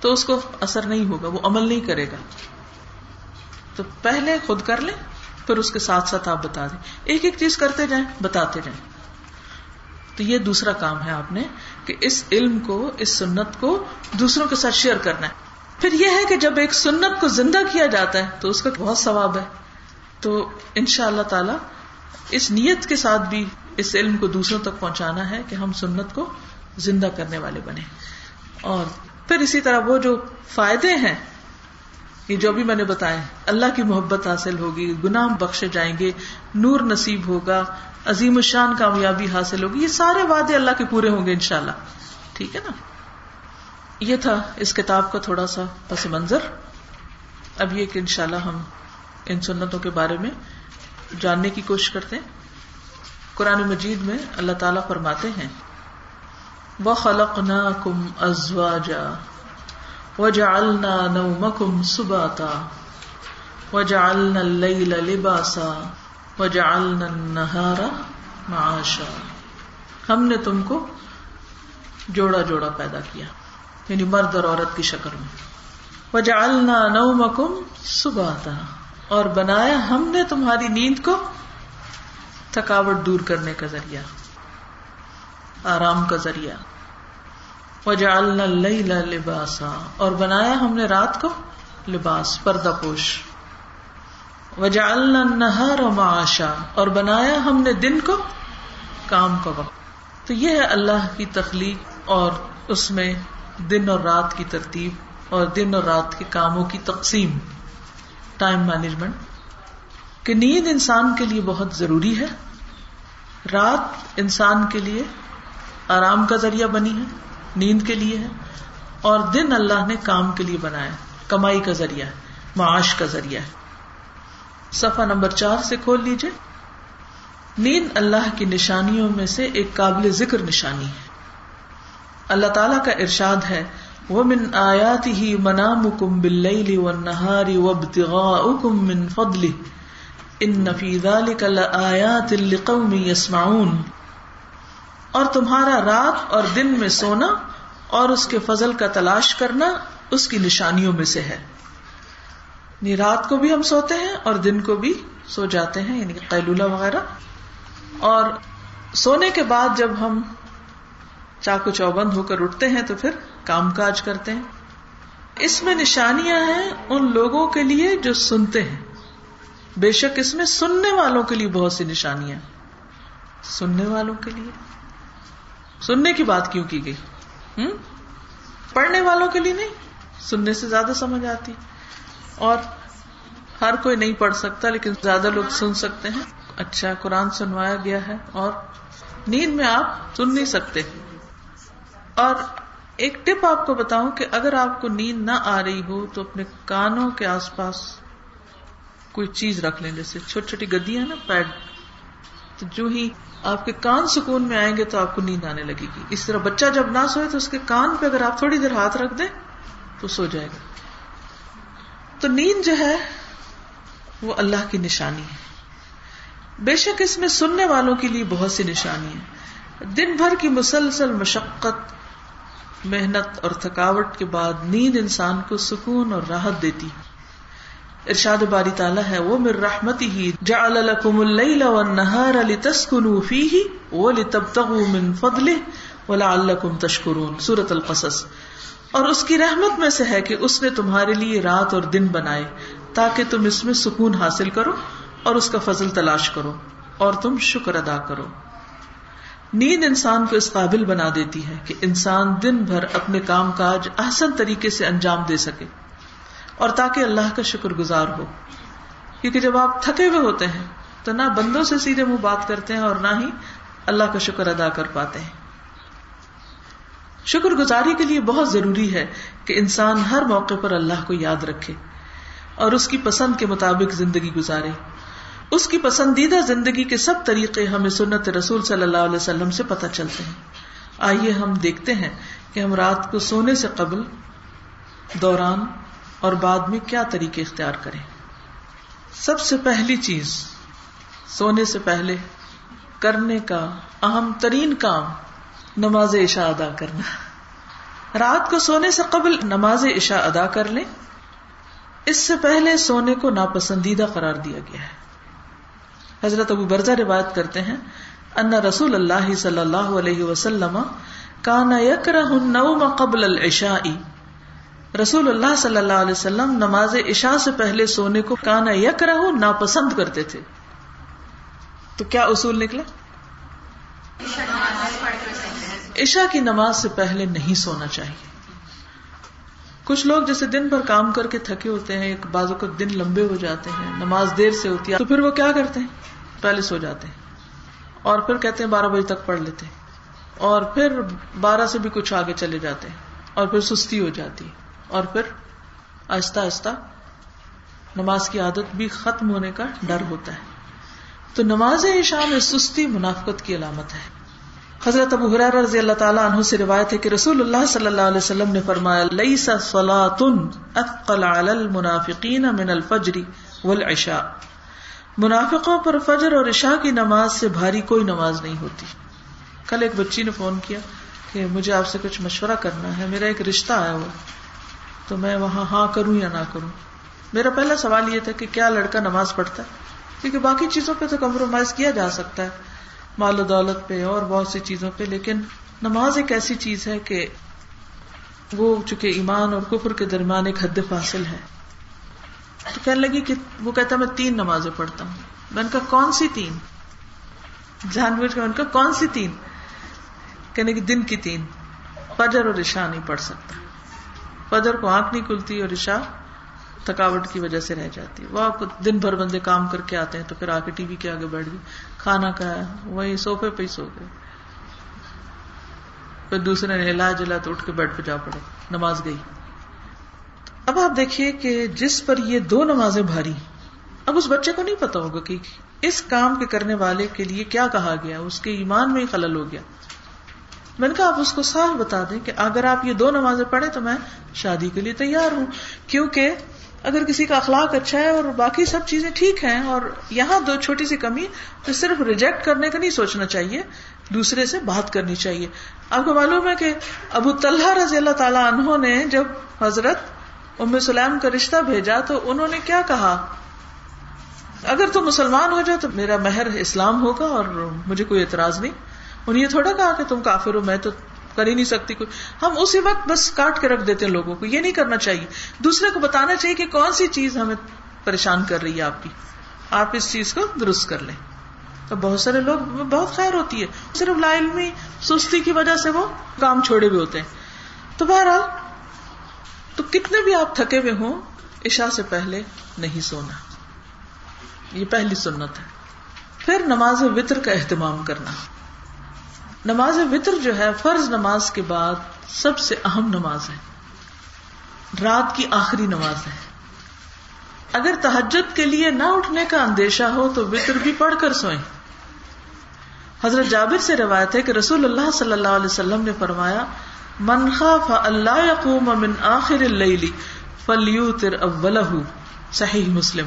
تو اس کو اثر نہیں ہوگا, وہ عمل نہیں کرے گا. تو پہلے خود کر لیں, پھر اس کے ساتھ ساتھ آپ بتا دیں, ایک ایک چیز کرتے جائیں, بتاتے جائیں. تو یہ دوسرا کام ہے آپ نے کہ اس علم کو, اس سنت کو دوسروں کے ساتھ شیئر کرنا ہے. پھر یہ ہے کہ جب ایک سنت کو زندہ کیا جاتا ہے تو اس کا بہت ثواب ہے. تو انشاءاللہ تعالی اس نیت کے ساتھ بھی اس علم کو دوسروں تک پہنچانا ہے کہ ہم سنت کو زندہ کرنے والے بنیں. اور پھر اسی طرح وہ جو فائدے ہیں یہ جو بھی میں نے بتایا, اللہ کی محبت حاصل ہوگی, گناہ بخشے جائیں گے, نور نصیب ہوگا, عظیم الشان کامیابی حاصل ہوگی, یہ سارے وعدے اللہ کے پورے ہوں گے انشاءاللہ. ٹھیک ہے نا, یہ تھا اس کتاب کا تھوڑا سا پس منظر. اب یہ کہ انشاءاللہ ہم ان سنتوں کے بارے میں جاننے کی کوشش کرتے ہیں. قرآن مجید میں اللہ تعالیٰ فرماتے ہیں وَخَلَقْنَاكُمْ أَزْوَاجًا وَجَعَلْنَا نَوْمَكُمْ سُبَاتًا وَجَعَلْنَا اللَّيْلَ لِبَاسًا وَجَعَلْنَا النَّهَارَ مَعَاشًا. ہم نے تم کو جوڑا جوڑا پیدا کیا, یعنی مرد اور عورت کی شکل میں. وَجَعَلْنَا نَوْمَكُمْ سُبَاتًا, اور بنایا ہم نے تمہاری نیند کو تھکاوٹ دور کرنے کا ذریعہ, آرام کا ذریعہ. وَجَعَلْنَا اللَّيْلَ لِبَاسًا, اور بنایا ہم نے رات کو لباس, پردہ پوش. وَجَعَلْنَا النَّهَارَ مَعَاشًا, اور بنایا ہم نے دن کو کام کا وقت. تو یہ ہے اللہ کی تخلیق, اور اس میں دن اور رات کی ترتیب اور دن اور رات کے کاموں کی تقسیم, ٹائم مینجمنٹ. کہ نیند انسان کے لیے بہت ضروری ہے, رات انسان کے لیے آرام کا ذریعہ بنی ہے, نیند کے لیے ہے, اور دن اللہ نے کام کے لیے بنایا, کمائی کا ذریعہ, معاش کا ذریعہ. صفحہ نمبر 4 سے کھول لیجئے. نیند اللہ کی نشانیوں میں سے ایک قابل ذکر نشانی ہے. اللہ تعالیٰ کا ارشاد ہے وَمِنْ آیَاتِهِ مَنَامُكُمْ بِاللَّيْلِ وَالنَّهَارِ وَابْتِغَاؤُكُمْ مِنْ فَضْلِهِ ان فی ذلک لآیات لقوم یسمعون. اور تمہارا رات اور دن میں سونا اور اس کے فضل کا تلاش کرنا اس کی نشانیوں میں سے ہے. یعنی رات کو بھی ہم سوتے ہیں اور دن کو بھی سو جاتے ہیں, یعنی قیلولہ وغیرہ. اور سونے کے بعد جب ہم چاکو چوبند ہو کر اٹھتے ہیں تو پھر کام کاج کرتے ہیں. اس میں نشانیاں ہیں ان لوگوں کے لیے جو سنتے ہیں. بے شک اس میں سننے والوں کے لیے بہت سی نشانیاں, سننے والوں کے لیے. سننے کی بات کیوں کی گئی؟ پڑھنے والوں کے لیے نہیں, سننے سے زیادہ سمجھ آتی, اور ہر کوئی نہیں پڑھ سکتا لیکن زیادہ لوگ سن سکتے ہیں. اچھا قرآن سنوایا گیا ہے, اور نیند میں آپ سن نہیں سکتے. اور ایک ٹپ آپ کو بتاؤں کہ اگر آپ کو نیند نہ آ رہی ہو تو اپنے کانوں کے آس پاس کوئی چیز رکھ لیں, جیسے چھوٹی چھوٹی گدیاں ہیں نا, پیڈ. تو جو ہی آپ کے کان سکون میں آئیں گے تو آپ کو نیند آنے لگے گی. اس طرح بچہ جب نہ سوئے تو اس کے کان پہ اگر آپ تھوڑی دیر ہاتھ رکھ دیں تو سو جائے گا. تو نیند جو ہے وہ اللہ کی نشانی ہے. بے شک اس میں سننے والوں کے لیے بہت سی نشانی ہے. دن بھر کی مسلسل مشقت, محنت اور تھکاوٹ کے بعد نیند انسان کو سکون اور راحت دیتی ہے. ارشاد باری تعالیٰ ہے وَمِن رَحْمَتِهِ جَعَلَ لَكُمُ اللَّيْلَ وَالنَّهَارَ لِتَسْكُنُوا فِيهِ وَلِتَبْتَغُوا مِن فَضْلِهِ وَلَعَلَّكُمْ تَشْكُرُونَ. سورۃ القصص. اور اس کی رحمت میں سے ہے کہ اس نے تمہارے لیے رات اور دن بنائے تاکہ تم اس میں سکون حاصل کرو اور اس کا فضل تلاش کرو اور تم شکر ادا کرو. نیند انسان کو اس قابل بنا دیتی ہے کہ انسان دن بھر اپنے کام کاج احسن طریقے سے انجام دے سکے اور تاکہ اللہ کا شکر گزار ہو، کیونکہ جب آپ تھکے ہوئے ہوتے ہیں تو نہ بندوں سے سیدھے منہ بات کرتے ہیں اور نہ ہی اللہ کا شکر ادا کر پاتے ہیں۔ شکر گزاری کے لیے بہت ضروری ہے کہ انسان ہر موقع پر اللہ کو یاد رکھے اور اس کی پسند کے مطابق زندگی گزارے۔ اس کی پسندیدہ زندگی کے سب طریقے ہمیں سنت رسول صلی اللہ علیہ وسلم سے پتہ چلتے ہیں۔ آئیے ہم دیکھتے ہیں کہ ہم رات کو سونے سے قبل، دوران اور بعد میں کیا طریقے اختیار کریں۔ سب سے پہلی چیز سونے سے پہلے کرنے کا اہم ترین کام نماز عشاء ادا کرنا۔ رات کو سونے سے قبل نماز عشاء ادا کر لیں۔ اس سے پہلے سونے کو ناپسندیدہ قرار دیا گیا ہے۔ حضرت ابو برزہ روایت کرتے ہیں ان رسول اللہ صلی اللہ علیہ وسلم کان یکرہ النوم قبل العشاء، رسول اللہ صلی اللہ علیہ وسلم نماز عشاء سے پہلے سونے کو کان یکرہ ناپسند کرتے تھے۔ تو کیا اصول نکلا؟ عشاء کی نماز سے پہلے نہیں سونا چاہیے۔ کچھ لوگ جیسے دن بھر کام کر کے تھکے ہوتے ہیں، بعضوں کو دن لمبے ہو جاتے ہیں، نماز دیر سے ہوتی ہے، تو پھر وہ کیا کرتے ہیں؟ پہلے سو جاتے ہیں اور پھر کہتے ہیں 12 بجے تک پڑھ لیتے ہیں، اور پھر 12 سے بھی کچھ آگے چلے جاتے ہیں، اور پھر سستی ہو جاتی ہے، اور پھر آہستہ آہستہ نماز کی عادت بھی ختم ہونے کا ڈر ہوتا ہے۔ تو نماز عشاء میں سستی منافقت کی علامت ہے۔ حضرت ابو ہریرہ رضی اللہ تعالیٰ عنہ سے روایت ہے کہ رسول اللہ صلی اللہ علیہ وسلم نے فرمایا لیس صلاة اثقل علی المنافقین من الفجر والعشاء، منافقوں پر فجر اور عشاء کی نماز سے بھاری کوئی نماز نہیں ہوتی۔ کل ایک بچی نے فون کیا کہ مجھے آپ سے کچھ مشورہ کرنا ہے، میرا ایک رشتہ آیا ہوا، تو میں وہاں ہاں کروں یا نہ کروں۔ میرا پہلا سوال یہ تھا کہ کیا لڑکا نماز پڑھتا ہے؟ کیونکہ باقی چیزوں پہ تو کمپرومائز کیا جا سکتا ہے، مال و دولت پہ اور بہت سی چیزوں پہ، لیکن نماز ایک ایسی چیز ہے کہ وہ چونکہ ایمان اور کفر کے درمیان ایک حد فاصل ہے۔ تو کہنے لگی کہ وہ کہتا میں 3 نمازیں پڑھتا ہوں۔ میں ان کا کون سی 3؟ جان بوجھ کر ان کا کون سی 3؟ کہنے کی دن کی 3، فجر اور عشاء نہیں پڑھ سکتا۔ فجر کو آنکھ نہیں کھلتی اور عشاء تھکاوٹ کی وجہ سے رہ جاتی۔ وہ دن بھر بندے کام کر کے آتے ہیں تو پھر آ کے ٹی وی کے آگے بیٹھ گئے، کھانا کھایا، وہی صوفے پہ ہی سو گئے، پھر دوسرے نے ہلا جلا تو اٹھ کے بیٹھ پہ جا پڑے، نماز گئی۔ اب آپ دیکھیے کہ جس پر یہ 2 نمازیں بھاری، اب اس بچے کو نہیں پتا ہوگا کہ اس کام کے کرنے والے کے لیے کیا کہا گیا، اس کے ایمان میں ہی خلل ہو گیا۔ میں نے کہا آپ اس کو صاف بتا دیں کہ اگر آپ یہ 2 نمازیں پڑھیں تو میں شادی کے لیے تیار ہوں، کیونکہ اگر کسی کا اخلاق اچھا ہے اور باقی سب چیزیں ٹھیک ہیں اور یہاں 2 چھوٹی سی کمی، تو صرف ریجیکٹ کرنے کا نہیں سوچنا چاہیے، دوسرے سے بات کرنی چاہیے۔ آپ کو معلوم ہے کہ ابو طلحہ رضی اللہ تعالی عنہ نے جب حضرت ام سلیم کا رشتہ بھیجا تو انہوں نے کیا کہا؟ اگر تم مسلمان ہو جاؤ تو میرا مہر اسلام ہوگا اور مجھے کوئی اعتراض نہیں۔ انہیں یہ تھوڑا کہا کہ تم کافر ہو، میں تو کر ہی نہیں سکتی کوئی۔ ہم اسی وقت بس کاٹ کے رکھ دیتے ہیں لوگوں کو، یہ نہیں کرنا چاہیے۔ دوسرے کو بتانا چاہیے کہ کون سی چیز ہمیں پریشان کر رہی ہے، آپ کی آپ اس چیز کو درست کر لیں۔ تو بہت سارے لوگ بہت خیر ہوتی ہے، صرف لا علمی سستی کی وجہ سے وہ کام چھوڑے ہوئے ہوتے ہیں۔ تو بہرحال تو کتنے بھی آپ تھکے ہوئے ہوں، عشاء سے پہلے نہیں سونا، یہ پہلی سنت ہے۔ پھر نماز وتر کا اہتمام کرنا۔ نماز وطر جو ہے فرض نماز کے بعد سب سے اہم نماز ہے، رات کی آخری نماز ہے۔ اگر تہجد کے لیے نہ اٹھنے کا اندیشہ ہو تو وطر بھی پڑھ کر سوئیں۔ حضرت جابر سے روایت ہے کہ رسول اللہ صلی اللہ علیہ وسلم نے فرمایا من خاف الا یقوم من آخر اللیل فلیوتر اولہ، صحیح مسلم۔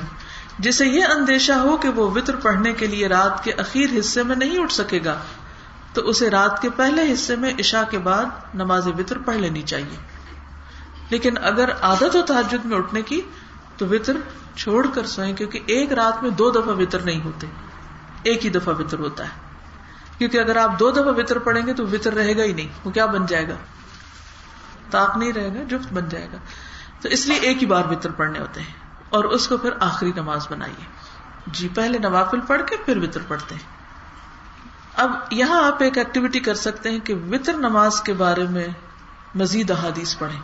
جسے یہ اندیشہ ہو کہ وہ وطر پڑھنے کے لیے رات کے اخیر حصے میں نہیں اٹھ سکے گا تو اسے رات کے پہلے حصے میں عشاء کے بعد نماز وطر پڑھ لینی چاہیے، لیکن اگر عادت ہو تہجد میں اٹھنے کی تو وطر چھوڑ کر سوئیں، کیونکہ ایک رات میں 2 دفعہ وطر نہیں ہوتے، ایک ہی دفعہ وطر ہوتا ہے۔ کیونکہ اگر آپ 2 دفعہ وطر پڑھیں گے تو وطر رہے گا ہی نہیں، وہ کیا بن جائے گا؟ طاق نہیں رہے گا، جفت بن جائے گا۔ تو اس لیے ایک ہی بار وطر پڑھنے ہوتے ہیں، اور اس کو پھر آخری نماز بنائیے۔ جی پہلے نوافل پڑھ کے پھر وطر پڑھتے ہیں۔ اب یہاں آپ ایک ایکٹیویٹی کر سکتے ہیں کہ وتر نماز کے بارے میں مزید احادیث پڑھیں.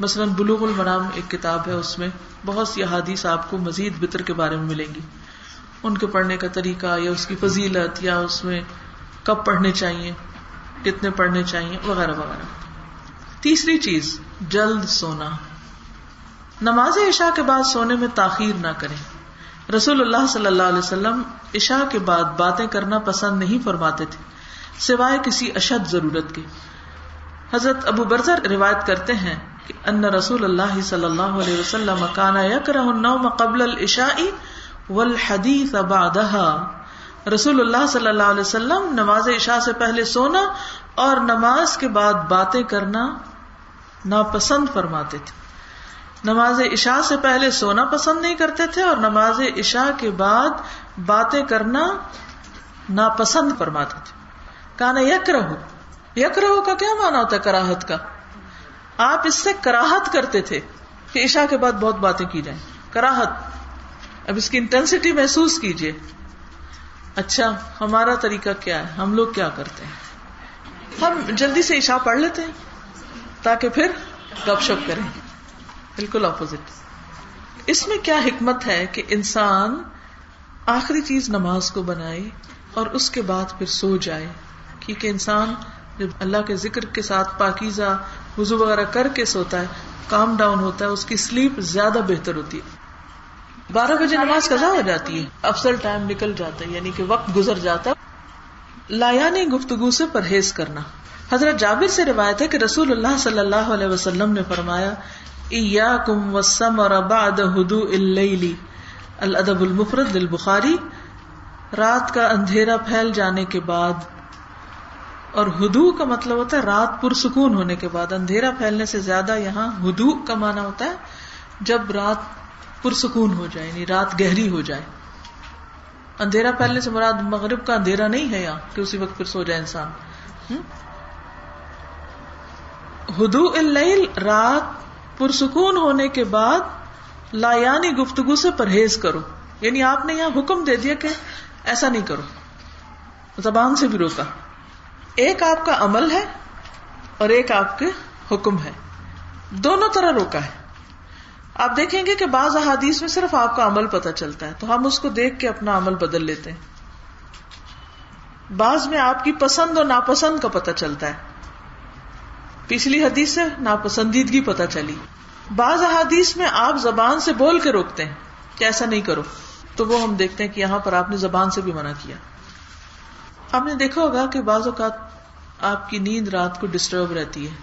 مثلا بلوغ المرام ایک کتاب ہے, اس میں بہت سی احادیث آپ کو مزید وتر کے بارے میں ملیں گی, ان کے پڑھنے کا طریقہ یا اس کی فضیلت یا اس میں کب پڑھنے چاہیے, کتنے پڑھنے چاہیے وغیرہ وغیرہ. تیسری چیز جلد سونا. نماز عشاء کے بعد سونے میں تاخیر نہ کریں. رسول اللہ صلی اللہ علیہ وسلم عشاء کے بعد باتیں کرنا پسند نہیں فرماتے تھے سوائے کسی اشد ضرورت کے. حضرت ابو برزہ روایت کرتے ہیں کہ ان رسول اللہ صلی اللہ علیہ وسلم کان یکرہ النوم قبل العشاء والحدیث بعدہا. رسول اللہ صلی اللہ علیہ وسلم نماز عشاء سے پہلے سونا اور نماز کے بعد باتیں کرنا ناپسند فرماتے تھے. نماز عشاء سے پہلے سونا پسند نہیں کرتے تھے اور نماز عشاء کے بعد باتیں کرنا ناپسند فرماتے تھے. کانا یکرہو کا کیا معنی ہوتا ہے؟ کراہت کا. آپ اس سے کراہت کرتے تھے کہ عشاء کے بعد بہت باتیں کی جائیں. کراہت, اب اس کی انٹینسٹی محسوس کیجئے. اچھا ہمارا طریقہ کیا ہے, ہم لوگ کیا کرتے ہیں؟ ہم جلدی سے عشاء پڑھ لیتے ہیں تاکہ پھر گپ شپ کریں. بالکل اپوزٹ. اس میں کیا حکمت ہے کہ انسان آخری چیز نماز کو بنائے اور اس کے بعد پھر سو جائے, کیونکہ انسان جب اللہ کے ذکر کے ساتھ پاکیزہ وضو وغیرہ کر کے سوتا ہے, کام ڈاؤن ہوتا ہے, اس کی سلیپ زیادہ بہتر ہوتی ہے. 12 بجے نماز قضا ہو جاتی ہے, افسر ٹائم نکل جاتا ہے, یعنی کہ وقت گزر جاتا ہے. لایانی گفتگو سے پرہیز کرنا. حضرت جابر سے روایت ہے کہ رسول اللہ صلی اللہ علیہ وسلم نے فرمایا ایاکم والسمر بعد ہدوء اللیل. الادب المفرد للبخاری. رات کا اندھیرا پھیل جانے کے بعد, اور ہدوء کا مطلب ہوتا ہے رات پرسکون ہونے کے بعد. اندھیرا پھیلنے سے زیادہ یہاں ہدوء کا معنی ہوتا ہے جب رات پرسکون ہو جائے, یعنی رات گہری ہو جائے. اندھیرا پھیلنے سے مراد مغرب کا اندھیرا نہیں ہے یہاں کہ اسی وقت پھر سو جائے انسان. ہدوء اللیل, رات پرسکون ہونے کے بعد لایانی گفتگو سے پرہیز کرو. یعنی آپ نے یہاں حکم دے دیا کہ ایسا نہیں کرو, زبان سے بھی روکا. ایک آپ کا عمل ہے اور ایک آپ کے حکم ہے, دونوں طرح روکا ہے. آپ دیکھیں گے کہ بعض احادیث میں صرف آپ کا عمل پتہ چلتا ہے تو ہم اس کو دیکھ کے اپنا عمل بدل لیتے ہیں. بعض میں آپ کی پسند اور ناپسند کا پتہ چلتا ہے. پچھلی حدیث سے ناپسندیدگی پتہ چلی. بعض احادیث میں آپ زبان سے بول کے روکتے ہیں کہ ایسا نہیں کرو, تو وہ ہم دیکھتے ہیں کہ یہاں پر آپ نے زبان سے بھی منع کیا. آپ نے دیکھا ہوگا کہ بعض اوقات آپ کی نیند رات کو ڈسٹرب رہتی ہے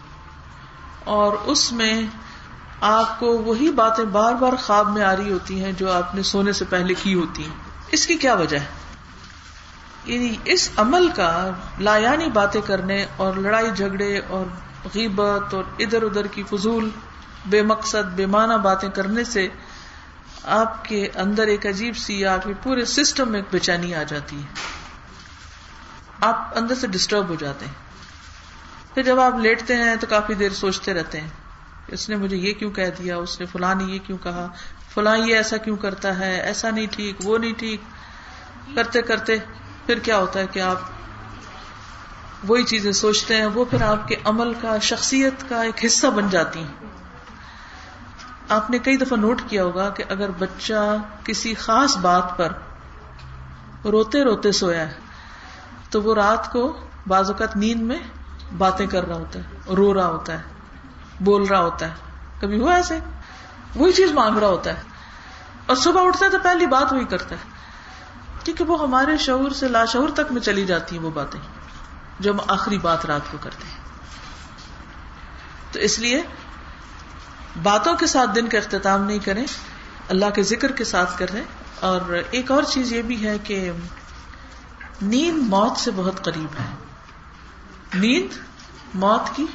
اور اس میں آپ کو وہی باتیں بار بار خواب میں آ رہی ہوتی ہیں جو آپ نے سونے سے پہلے کی ہوتی ہیں. اس کی کیا وجہ ہے؟ یعنی اس عمل کا, لایانی باتیں کرنے اور لڑائی جھگڑے اور غیبت اور ادھر ادھر کی فضول بے مقصد بے معنی باتیں کرنے سے آپ کے اندر ایک عجیب سی, آپ کے پورے سسٹم میں ایک بے چینی آ جاتی ہے. آپ اندر سے ڈسٹرب ہو جاتے ہیں. پھر جب آپ لیٹتے ہیں تو کافی دیر سوچتے رہتے ہیں, اس نے مجھے یہ کیوں کہہ دیا, اس نے فلاں نے یہ کیوں کہا, فلاں یہ ایسا کیوں کرتا ہے, ایسا نہیں ٹھیک, وہ نہیں ٹھیک. کرتے کرتے پھر کیا ہوتا ہے کہ آپ وہی چیزیں سوچتے ہیں, وہ پھر آپ کے عمل کا, شخصیت کا ایک حصہ بن جاتی ہیں. آپ نے کئی دفعہ نوٹ کیا ہوگا کہ اگر بچہ کسی خاص بات پر روتے روتے سویا ہے تو وہ رات کو بعض اوقات نیند میں باتیں کر رہا ہوتا ہے, رو رہا ہوتا ہے, بول رہا ہوتا ہے. کبھی ہوا ایسے؟ وہی چیز مانگ رہا ہوتا ہے اور صبح اٹھتا ہے تو پہلی بات وہی کرتا ہے, کیونکہ وہ ہمارے شعور سے لاشعور تک میں چلی جاتی ہیں وہ باتیں جو ہم آخری بات رات کو کرتے ہیں. تو اس لیے باتوں کے ساتھ دن کا اختتام نہیں کریں, اللہ کے ذکر کے ساتھ کریں. اور ایک اور چیز یہ بھی ہے کہ نیند موت سے بہت قریب ہے. نیند موت کی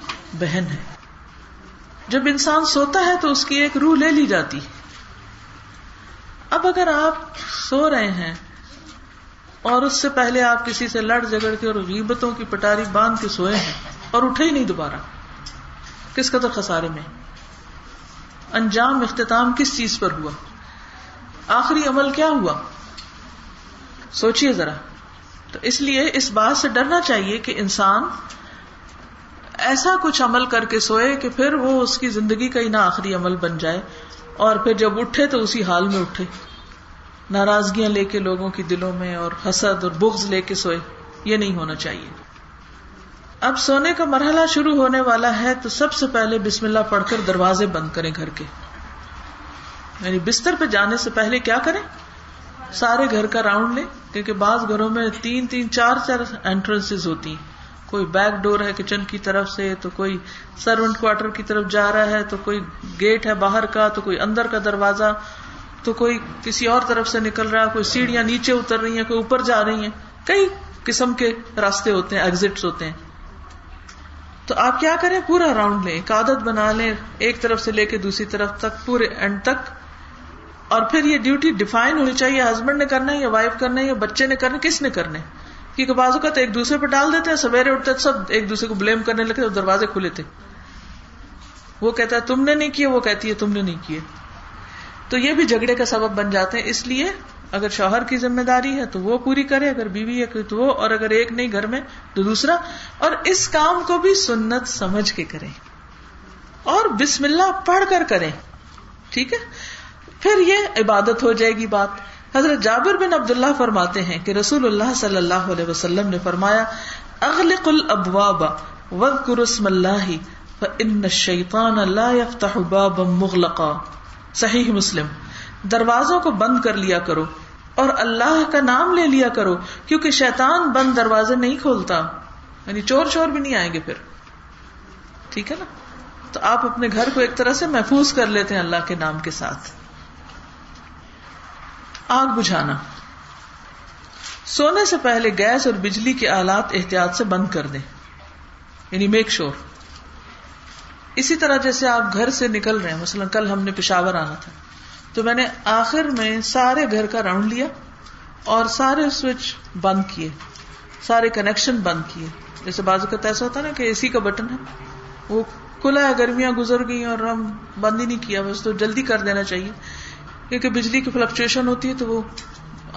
بہن ہے. جب انسان سوتا ہے تو اس کی ایک روح لے لی جاتی. اب اگر آپ سو رہے ہیں اور اس سے پہلے آپ کسی سے لڑ جھگڑ کے اور غیبتوں کی پٹاری باندھ کے سوئے ہیں اور اٹھے ہی نہیں دوبارہ, کس قدر خسارے میں. انجام اختتام کس چیز پر ہوا, آخری عمل کیا ہوا؟ سوچئے ذرا تو اس لیے اس بات سے ڈرنا چاہیے کہ انسان ایسا کچھ عمل کر کے سوئے کہ پھر وہ اس کی زندگی کا ہی نہ آخری عمل بن جائے، اور پھر جب اٹھے تو اسی حال میں اٹھے، ناراضگیاں لے کے لوگوں کے دلوں میں اور حسد اور بغض لے کے سوئے، یہ نہیں ہونا چاہیے۔ اب سونے کا مرحلہ شروع ہونے والا ہے تو سب سے پہلے بسم اللہ پڑھ کر دروازے بند کریں گھر کے، یعنی بستر پہ جانے سے پہلے کیا کریں، سارے گھر کا راؤنڈ لیں، کیونکہ بعض گھروں میں تین تین چار چار انٹرنسز ہوتی ہیں، کوئی بیک ڈور ہے کچن کی طرف سے، تو کوئی سرونٹ کوارٹر کی طرف جا رہا ہے، تو کوئی گیٹ ہے باہر کا، تو کوئی اندر کا دروازہ، تو کوئی کسی اور طرف سے نکل رہا، کوئی سیڑھیاں نیچے اتر رہی ہیں، کوئی اوپر جا رہی ہیں، کئی قسم کے راستے ہوتے ہیں، ایگزٹس ہوتے ہیں۔ تو آپ کیا کریں، پورا راؤنڈ لیں، ایک عادت بنا لیں، ایک طرف سے لے کے دوسری طرف تک، پورے اینڈ تک۔ اور پھر یہ ڈیوٹی ڈیفائن ہونی چاہیے، ہسبینڈ نے کرنا ہے یا وائف کرنا ہے یا بچے نے کرنا ہے، کس نے کرنا ہے، کیونکہ بعض اوقات ایک دوسرے پہ ڈال دیتے ہیں، سویرے اٹھتے سب ایک دوسرے کو بلیم کرنے لگتے اور دروازے کھلے تھے، وہ کہتا ہے تم نے نہیں کیے، وہ کہتی ہے تم نے نہیں کیے، تو یہ بھی جھگڑے کا سبب بن جاتے ہیں۔ اس لیے اگر شوہر کی ذمہ داری ہے تو وہ پوری کرے، اگر بیوی ہے تو وہ، اور اگر ایک نہیں گھر میں تو دوسرا، اور اس کام کو بھی سنت سمجھ کے کریں اور بسم اللہ پڑھ کر کریں، ٹھیک ہے، پھر یہ عبادت ہو جائے گی بات۔ حضرت جابر بن عبداللہ فرماتے ہیں کہ رسول اللہ صلی اللہ علیہ وسلم نے فرمایا، اغلق الابواب واذکر اسم اللہ فان الشیطان لا یفتح بابا مغلقا، صحیح مسلم۔ دروازوں کو بند کر لیا کرو اور اللہ کا نام لے لیا کرو، کیونکہ شیطان بند دروازے نہیں کھولتا، یعنی چور شور بھی نہیں آئیں گے پھر، ٹھیک ہے نا۔ تو آپ اپنے گھر کو ایک طرح سے محفوظ کر لیتے ہیں اللہ کے نام کے ساتھ۔ آگ بجھانا، سونے سے پہلے گیس اور بجلی کے آلات احتیاط سے بند کر دیں، یعنی میک شور۔ اسی طرح جیسے آپ گھر سے نکل رہے ہیں، مثلا کل ہم نے پشاور آنا تھا تو میں نے آخر میں سارے گھر کا راؤنڈ لیا اور سارے سوئچ بند کیے، سارے کنیکشن بند کیے۔ جیسے بعض اوقات ایسا ہوتا نا کہ اے سی کا بٹن ہے وہ کھلا ہے، گرمیاں گزر گئی اور ہم بند ہی نہیں کیا، بس تو جلدی کر دینا چاہیے، کیونکہ بجلی کی فلکچویشن ہوتی ہے تو وہ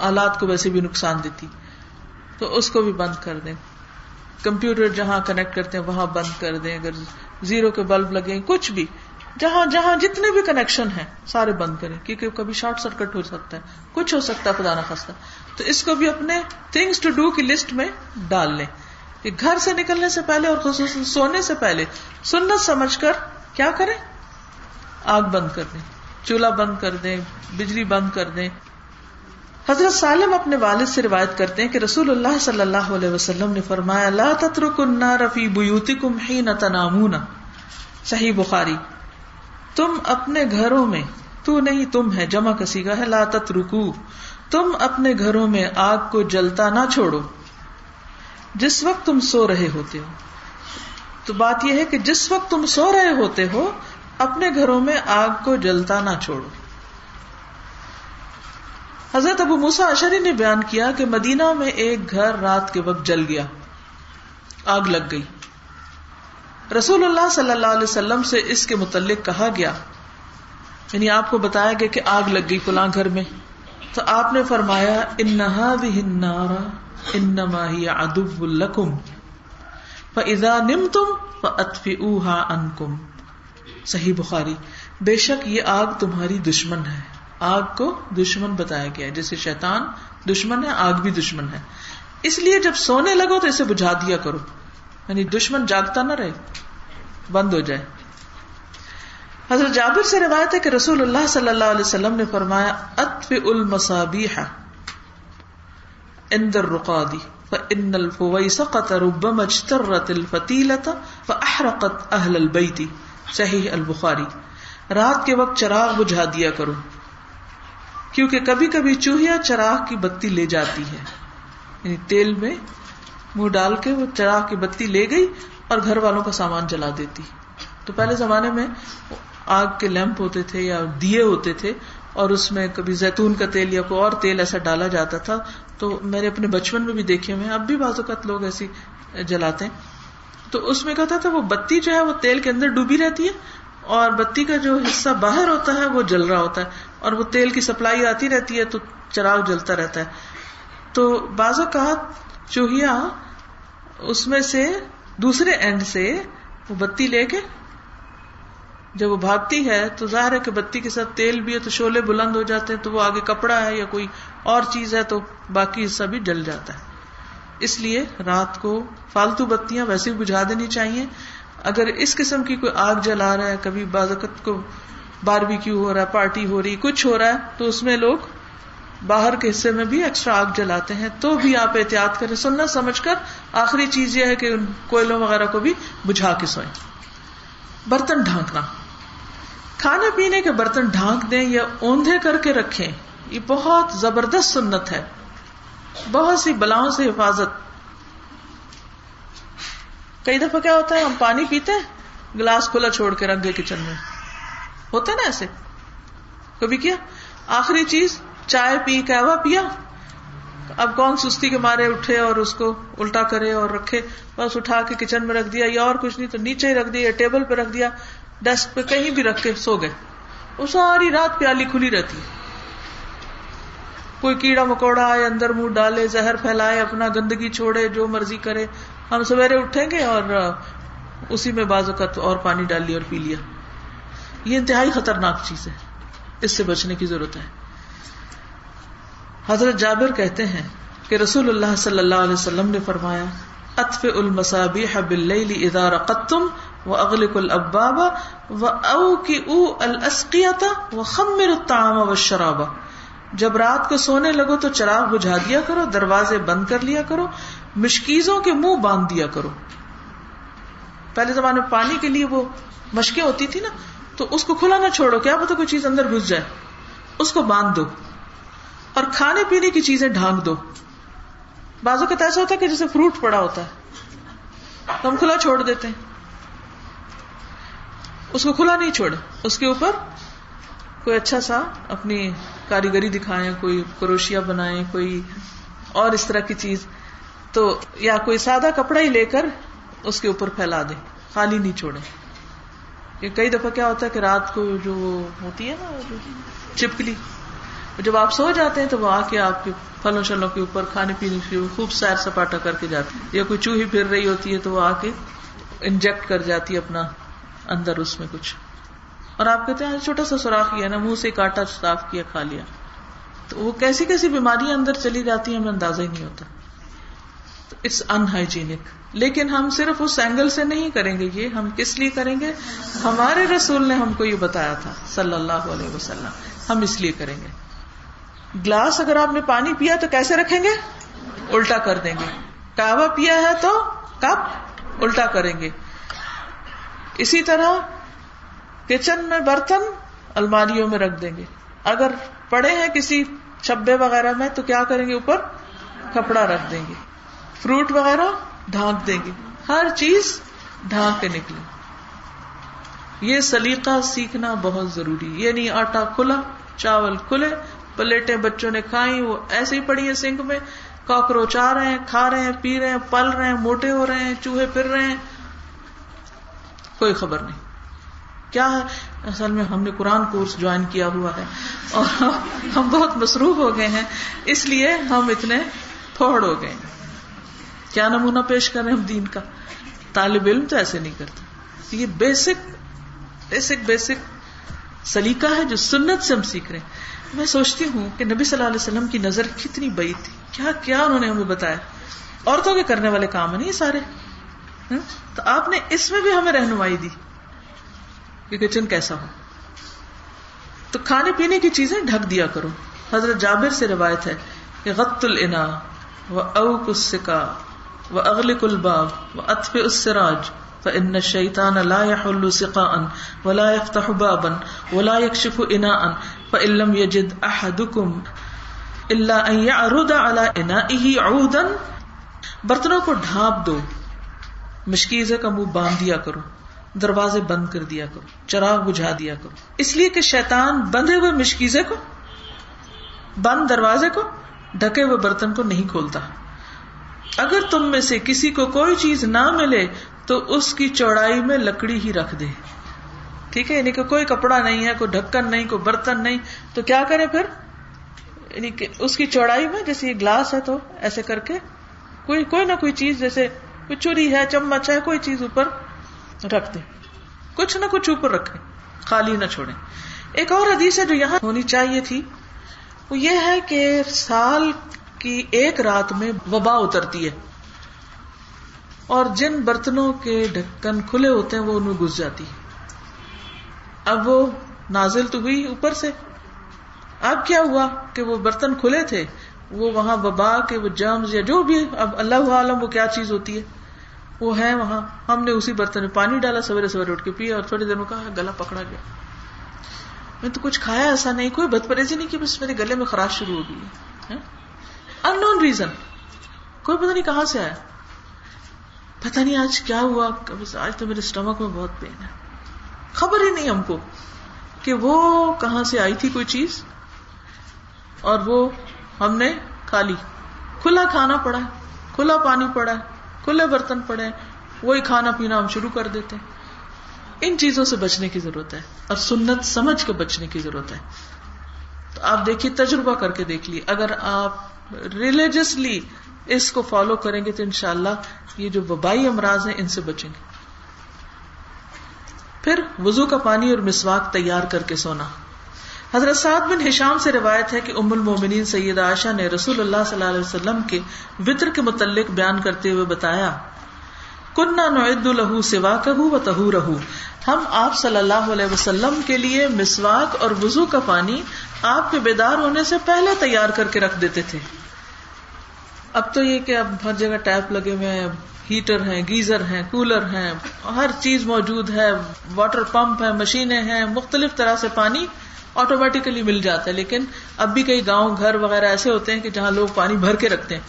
آلات کو ویسے بھی نقصان دیتی، تو اس کو بھی بند کر دیں۔ کمپیوٹر جہاں کنیکٹ کرتے ہیں وہاں بند کر دیں، اگر زیرو کے بلب لگیں، کچھ بھی، جہاں جہاں جتنے بھی کنیکشن ہیں سارے بند کریں، کیونکہ کبھی شارٹ سرکٹ ہو سکتا ہے، کچھ ہو سکتا ہے خدا نخواستہ، تو اس کو بھی اپنے تھنگس ٹو ڈو کی لسٹ میں ڈال لیں کہ گھر سے نکلنے سے پہلے اور خصوصاً سونے سے پہلے سنت سمجھ کر کیا کریں، آگ بند کر دیں، چولہا بند کر دیں، بجلی بند کر دیں۔ حضرت سالم اپنے والد سے روایت کرتے ہیں کہ رسول اللہ صلی اللہ علیہ وسلم نے فرمایا، لا تترکوا النار فی بیوتکم حین تنامون، صحیح بخاری۔ تم اپنے گھروں میں، تو نہیں تم ہے، جمع کا صیغہ ہے لا تترکو، تم اپنے گھروں میں آگ کو جلتا نہ چھوڑو جس وقت تم سو رہے ہوتے ہو۔ تو بات یہ ہے کہ جس وقت تم سو رہے ہوتے ہو اپنے گھروں میں آگ کو جلتا نہ چھوڑو۔ حضرت ابو موسیٰ اشعری نے بیان کیا کہ مدینہ میں ایک گھر رات کے وقت جل گیا، آگ لگ گئی۔ رسول اللہ صلی اللہ علیہ وسلم سے اس کے متعلق کہا گیا، یعنی آپ کو بتایا گیا کہ آگ لگ گئی فلاں گھر میں، تو آپ نے فرمایا، ان هذه النار انما هي عدو لكم فاذا نمتم فاطفئوها عنكم، صحیح بخاری۔ بے شک یہ آگ تمہاری دشمن ہے، آگ کو دشمن بتایا گیا ہے، جیسے شیطان دشمن ہے آگ بھی دشمن ہے، اس لیے جب سونے لگو تو اسے بجھا دیا کرو، یعنی دشمن جاگتا نہ رہے، بند ہو جائے۔ حضرت جابر سے روایت ہے کہ رسول اللہ صلی اللہ علیہ وسلم نے فرمایا، اطفئوا المصابیح عند الرقاد فان الفویسقۃ ربما اجترت الفتیلۃ فاحرقت اہل البیت، صحیح البخاری۔ رات کے وقت چراغ بجھا دیا کرو، کیونکہ کبھی کبھی چوہیا چراغ کی بتی لے جاتی ہے، یعنی تیل میں منہ ڈال کے وہ چراغ کی بتی لے گئی اور گھر والوں کا سامان جلا دیتی۔ تو پہلے زمانے میں آگ کے لیمپ ہوتے تھے یا دیے ہوتے تھے، اور اس میں کبھی زیتون کا تیل یا کوئی اور تیل ایسا ڈالا جاتا تھا، تو میں نے اپنے بچپن میں بھی دیکھے ہوئے، اب بھی بعض اوقات لوگ ایسی جلاتے ہیں۔ تو اس میں کہتا تھا وہ بتی جو ہے وہ تیل کے اندر ڈوبی رہتی ہے، اور بتی کا جو حصہ باہر ہوتا ہے وہ جل رہا ہوتا ہے، اور وہ تیل کی سپلائی آتی رہتی ہے تو چراغ جلتا رہتا ہے۔ تو بعض اوقات چوہیا اس میں سے دوسرے اینڈ سے وہ بتی لے کے جب وہ بھاگتی ہے تو ظاہر ہے کہ بتی کے ساتھ تیل بھی ہے تو شعلے بلند ہو جاتے ہیں، تو وہ آگے کپڑا ہے یا کوئی اور چیز ہے تو باقی حصہ بھی جل جاتا ہے. اس لیے رات کو فالتو بتیاں ویسے بھی بجھا دینی چاہیے. اگر اس قسم کی کوئی آگ جلا رہا ہے، کبھی بازوقت کو باربیکیو ہو رہا ہے، پارٹی ہو رہی، کچھ ہو رہا ہے، تو اس میں لوگ باہر کے حصے میں بھی ایکسٹرا آگ جلاتے ہیں، تو بھی آپ احتیاط کریں، سننا سمجھ کر. آخری چیز یہ ہے کہ ان کوئلوں وغیرہ کو بھی بجھا کے سوئیں. برتن ڈھانکنا، کھانے پینے کے برتن ڈھانک دیں یا اوندھے کر کے رکھیں، یہ بہت زبردست سنت ہے، بہت سی بلاؤں سے حفاظت. کئی دفعہ کیا ہوتا ہے، ہم پانی پیتے ہیں گلاس کھلا چھوڑ کے رکھ دے کچن میں، ہوتا ہے نا ایسے، کبھی کیا. آخری چیز چائے پی، قہوہ پیا، اب کون سستی کے مارے اٹھے اور اس کو الٹا کرے اور رکھے، بس اٹھا کے کچن میں رکھ دیا، یا اور کچھ نہیں تو نیچے ہی رکھ دیا، یا ٹیبل پہ رکھ دیا، ڈیسک پہ کہیں بھی رکھ کے سو گئے، وہ ساری رات پیالی کھلی رہتی ہے. کوئی کیڑا مکوڑا آئے اندر منہ ڈالے، زہر پھیلائے، اپنا گندگی چھوڑے، جو مرضی کرے، ہم سویرے اٹھیں گے اور اسی میں بعض اوقات اور پانی ڈال لیا اور پی لیا. یہ انتہائی خطرناک چیز ہے، اس سے بچنے کی ضرورت ہے. حضرت جابر کہتے ہیں کہ رسول اللہ صلی اللہ علیہ وسلم نے فرمایا، اطفئوا المصابیح باللیل اذا رقدتم واغلقوا الابواب واوقئوا الاسقیۃ وخمروا الطعام والشراب. جب رات کو سونے لگو تو چراغ بجھا دیا کرو، دروازے بند کر لیا کرو، مشکیزوں کے منہ باندھ دیا کرو. پہلے زمانے میں پانی کے لیے وہ مشکیں ہوتی تھی نا، تو اس کو کھلا نہ چھوڑو، کیا پتہ کوئی چیز اندر گھس جائے، اس کو باندھ دو. اور کھانے پینے کی چیزیں ڈھانک دو. بعضوں کا ایسا ہوتا ہے کہ جیسے فروٹ پڑا ہوتا ہے تو ہم کھلا چھوڑ دیتے ہیں، اس کو کھلا نہیں چھوڑے، اس کے اوپر کوئی اچھا سا اپنی کاریگری دکھائیں، کوئی کروشیا بنائیں، کوئی اور اس طرح کی چیز، تو یا کوئی سادہ کپڑا ہی لے کر اس کے اوپر پھیلا دیں، خالی نہیں چھوڑیں. یہ کئی دفعہ کیا ہوتا ہے کہ رات کو جو ہوتی ہے نا چپکلی، جب آپ سو جاتے ہیں تو وہ آ کے آپ کے پھلوں شلوں کے اوپر، کھانے پینے کے خوب سیر سپاٹا کر کے جاتی ہے، یا کوئی چوہی پھر رہی ہوتی ہے تو وہ آ کے انجیکٹ کر جاتی ہے اپنا اندر اس میں کچھ، اور آپ کہتے ہیں چھوٹا سا سوراخ کیا نا، منہ سے کاٹا صاف کیا، کھا لیا، تو وہ کیسی کیسی بیماریاں اندر چلی جاتی ہیں، ہمیں اندازہ ہی نہیں ہوتا. It's unhygienic. لیکن ہم صرف اس اینگل سے نہیں کریں گے، یہ ہم کس لیے کریں گے؟ ہمارے رسول نے ہم کو یہ بتایا تھا صلی اللہ علیہ وسلم، ہم اس لیے کریں گے. گلاس اگر آپ نے پانی پیا تو کیسے رکھیں گے؟ الٹا کر دیں گے. قہوہ پیا ہے تو کپ الٹا کریں گے. اسی طرح کچن میں برتن الماریوں میں رکھ دیں گے. اگر پڑے ہیں کسی چھبے وغیرہ میں تو کیا کریں گے؟ اوپر کپڑا رکھ دیں گے. فروٹ وغیرہ ڈھانک دیں گے. ہر چیز ڈھانک کے نکلے. یہ سلیقہ سیکھنا بہت ضروری. یہ نہیں آٹا کھلا، چاول کھلے، پلیٹیں بچوں نے کھائیں وہ ایسے ہی پڑی ہیں سنک میں، کاکروچ آ رہے ہیں، کھا رہے ہیں، پی رہے ہیں، پل رہے ہیں، موٹے ہو رہے ہیں، چوہے پھر رہے ہیں، کوئی خبر نہیں. کیا ہے اصل میں، ہم نے قرآن کورس جوائن کیا ہوا ہے اور ہم بہت مصروف ہو گئے ہیں، اس لیے ہم اتنے پھوڑ ہو گئے ہیں. کیا نمونہ پیش کریں ہم دین کا؟ طالب علم تو ایسے نہیں کرتا. یہ بیسک بیسک بیسک سلیقہ ہے جو سنت سے ہم سیکھ رہے ہیں. میں سوچتی ہوں کہ نبی صلی اللہ علیہ وسلم کی نظر کتنی بعید تھی، کیا کیا انہوں نے ہمیں بتایا. عورتوں کے کرنے والے کام ہیں یہ سارے، تو آپ نے اس میں بھی ہمیں رہنمائی دی کہ کچن کیسا ہو. تو کھانے پینے کی چیزیں ڈھک دیا کرو. حضرت جابر سے روایت ہے کہ غط العنا وأوق السکا وأغلق الباب وأطفئ السراج فإن الشیطان لا يحل سقاء ولا يفتح بابا ولا يكشف اناء فإن لم يجد احدكم الا ان يعرض على انائه عودا. برتنوں کو ڈھانپ دو، مشکیزے کا منہ باندھ دیا کرو، دروازے بند کر دیا کرو، چراغ بجھا دیا کرو، اس لیے کہ شیطان بندھے ہوئے مشکیزے کو، بند دروازے کو، ڈھکے ہوئے برتن کو نہیں کھولتا. اگر تم میں سے کسی کو کوئی چیز نہ ملے تو اس کی چوڑائی میں لکڑی ہی رکھ دے. ٹھیک ہے، یعنی کہ کوئی کپڑا نہیں ہے، کوئی ڈھکن نہیں، کوئی برتن نہیں، تو کیا کرے پھر؟ یعنی کہ اس کی چوڑائی میں، جیسے یہ گلاس ہے تو ایسے کر کے کوئی نہ کوئی چیز, جیسے کوئی چوری ہے, چمچ ہے, کوئی چیز اوپر رکھ دیں, کچھ نہ کچھ اوپر رکھیں, خالی نہ چھوڑیں. ایک اور حدیث ہے جو یہاں ہونی چاہیے تھی, وہ یہ ہے کہ سال کی ایک رات میں وبا اترتی ہے, اور جن برتنوں کے ڈھکن کھلے ہوتے ہیں وہ ان میں گھس جاتی ہے. اب وہ نازل تو ہوئی اوپر سے, اب کیا ہوا کہ وہ برتن کھلے تھے, وہ وہاں وبا کے وہ جرمز یا جو بھی, اب اللہ عالم وہ کیا چیز ہوتی ہے, وہ ہے وہاں. ہم نے اسی برتن میں پانی ڈالا, سویرے سویرے اٹھ کے پیا, اور تھوڑی دیر میں کہا گلا پکڑا گیا, میں تو کچھ کھایا ایسا نہیں, کوئی بد پرہیزی نہیں کی, بس میرے گلے میں خراش شروع ہو گئی, ان نون ریزن, کوئی پتہ نہیں کہاں سے آیا, پتہ نہیں آج کیا ہوا, بس آج تو میرے سٹمک میں بہت پین ہے. خبر ہی نہیں ہم کو کہ وہ کہاں سے آئی تھی کوئی چیز, اور وہ ہم نے کھا لی. کھلا کھانا پڑا, کھلا پانی پڑا, کھلے برتن پڑے, وہی کھانا پینا ہم شروع کر دیتے ہیں. ان چیزوں سے بچنے کی ضرورت ہے, اور سنت سمجھ کے بچنے کی ضرورت ہے. تو آپ دیکھیے, تجربہ کر کے دیکھ لیے, اگر آپ ریلیجسلی اس کو فالو کریں گے تو انشاءاللہ یہ جو وبائی امراض ہیں ان سے بچیں گے. پھر وضو کا پانی اور مسواک تیار کر کے سونا. حضرت سعد بن ہشام سے روایت ہے کہ ام المومنین سیدہ عائشہ نے رسول اللہ صلی اللہ علیہ وسلم کے وتر کے متعلق بیان کرتے ہوئے بتایا, کنا نعد له سواکہ و طہورہ, ہم آپ صلی اللہ علیہ وسلم کے لیے مسواک اور وضو کا پانی آپ کے بیدار ہونے سے پہلے تیار کر کے رکھ دیتے تھے. اب تو یہ کہ اب ہر جگہ ٹیپ لگے ہوئے ہیں, ہیٹر ہیں, گیزر ہیں, کولر ہیں, ہر چیز موجود ہے, واٹر پمپ ہے, مشینیں ہیں, مختلف طرح سے پانی آٹومیٹیکلی مل جاتا ہے. لیکن اب بھی کئی گاؤں گھر وغیرہ ایسے ہوتے ہیں کہ جہاں لوگ پانی بھر کے رکھتے ہیں.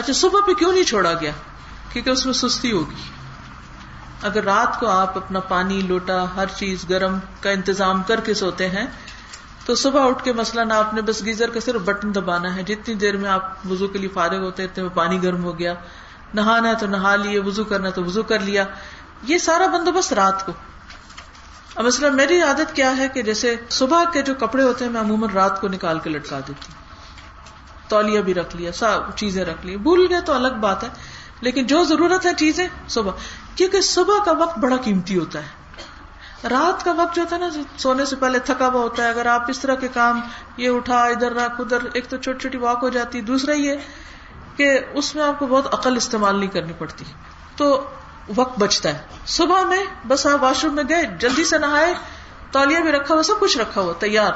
اچھا, صبح پہ کیوں نہیں چھوڑا گیا؟ کیونکہ اس میں سستی ہوگی. اگر رات کو آپ اپنا پانی, لوٹا, ہر چیز گرم کا انتظام کر کے سوتے ہیں تو صبح اٹھ کے مثلاً آپ نے بس گیزر کا صرف بٹن دبانا ہے, جتنی دیر میں آپ وضو کے لیے فارغ ہوتے ہیں اتنے میں پانی گرم ہو گیا, نہانا ہے تو نہا لیے, وضو کرنا ہے تو وضو کر لیا. یہ سارا بندوبست رات کو. اب مثلا میری عادت کیا ہے کہ جیسے صبح کے جو کپڑے ہوتے ہیں میں عموماً رات کو نکال کے لٹکا دیتی ہوں, تولیہ بھی رکھ لیا, سب چیزیں رکھ لی, بھول گئے تو الگ بات ہے, لیکن جو ضرورت ہے چیزیں صبح, کیونکہ صبح کا وقت بڑا قیمتی ہوتا ہے. رات کا وقت جو ہوتا ہے نا, سونے سے پہلے تھکا ہوا ہوتا ہے, اگر آپ اس طرح کے کام, یہ اٹھا ادھر رکھ ادھر, ایک تو چھوٹی چھوٹی واک ہو جاتی, دوسرا یہ کہ اس میں آپ کو بہت عقل استعمال نہیں کرنی پڑتی, تو وقت بچتا ہے. صبح میں بس آپ واش روم میں گئے, جلدی سے نہائے, تولیہ بھی رکھا ہوا, سب کچھ رکھا ہوا تیار,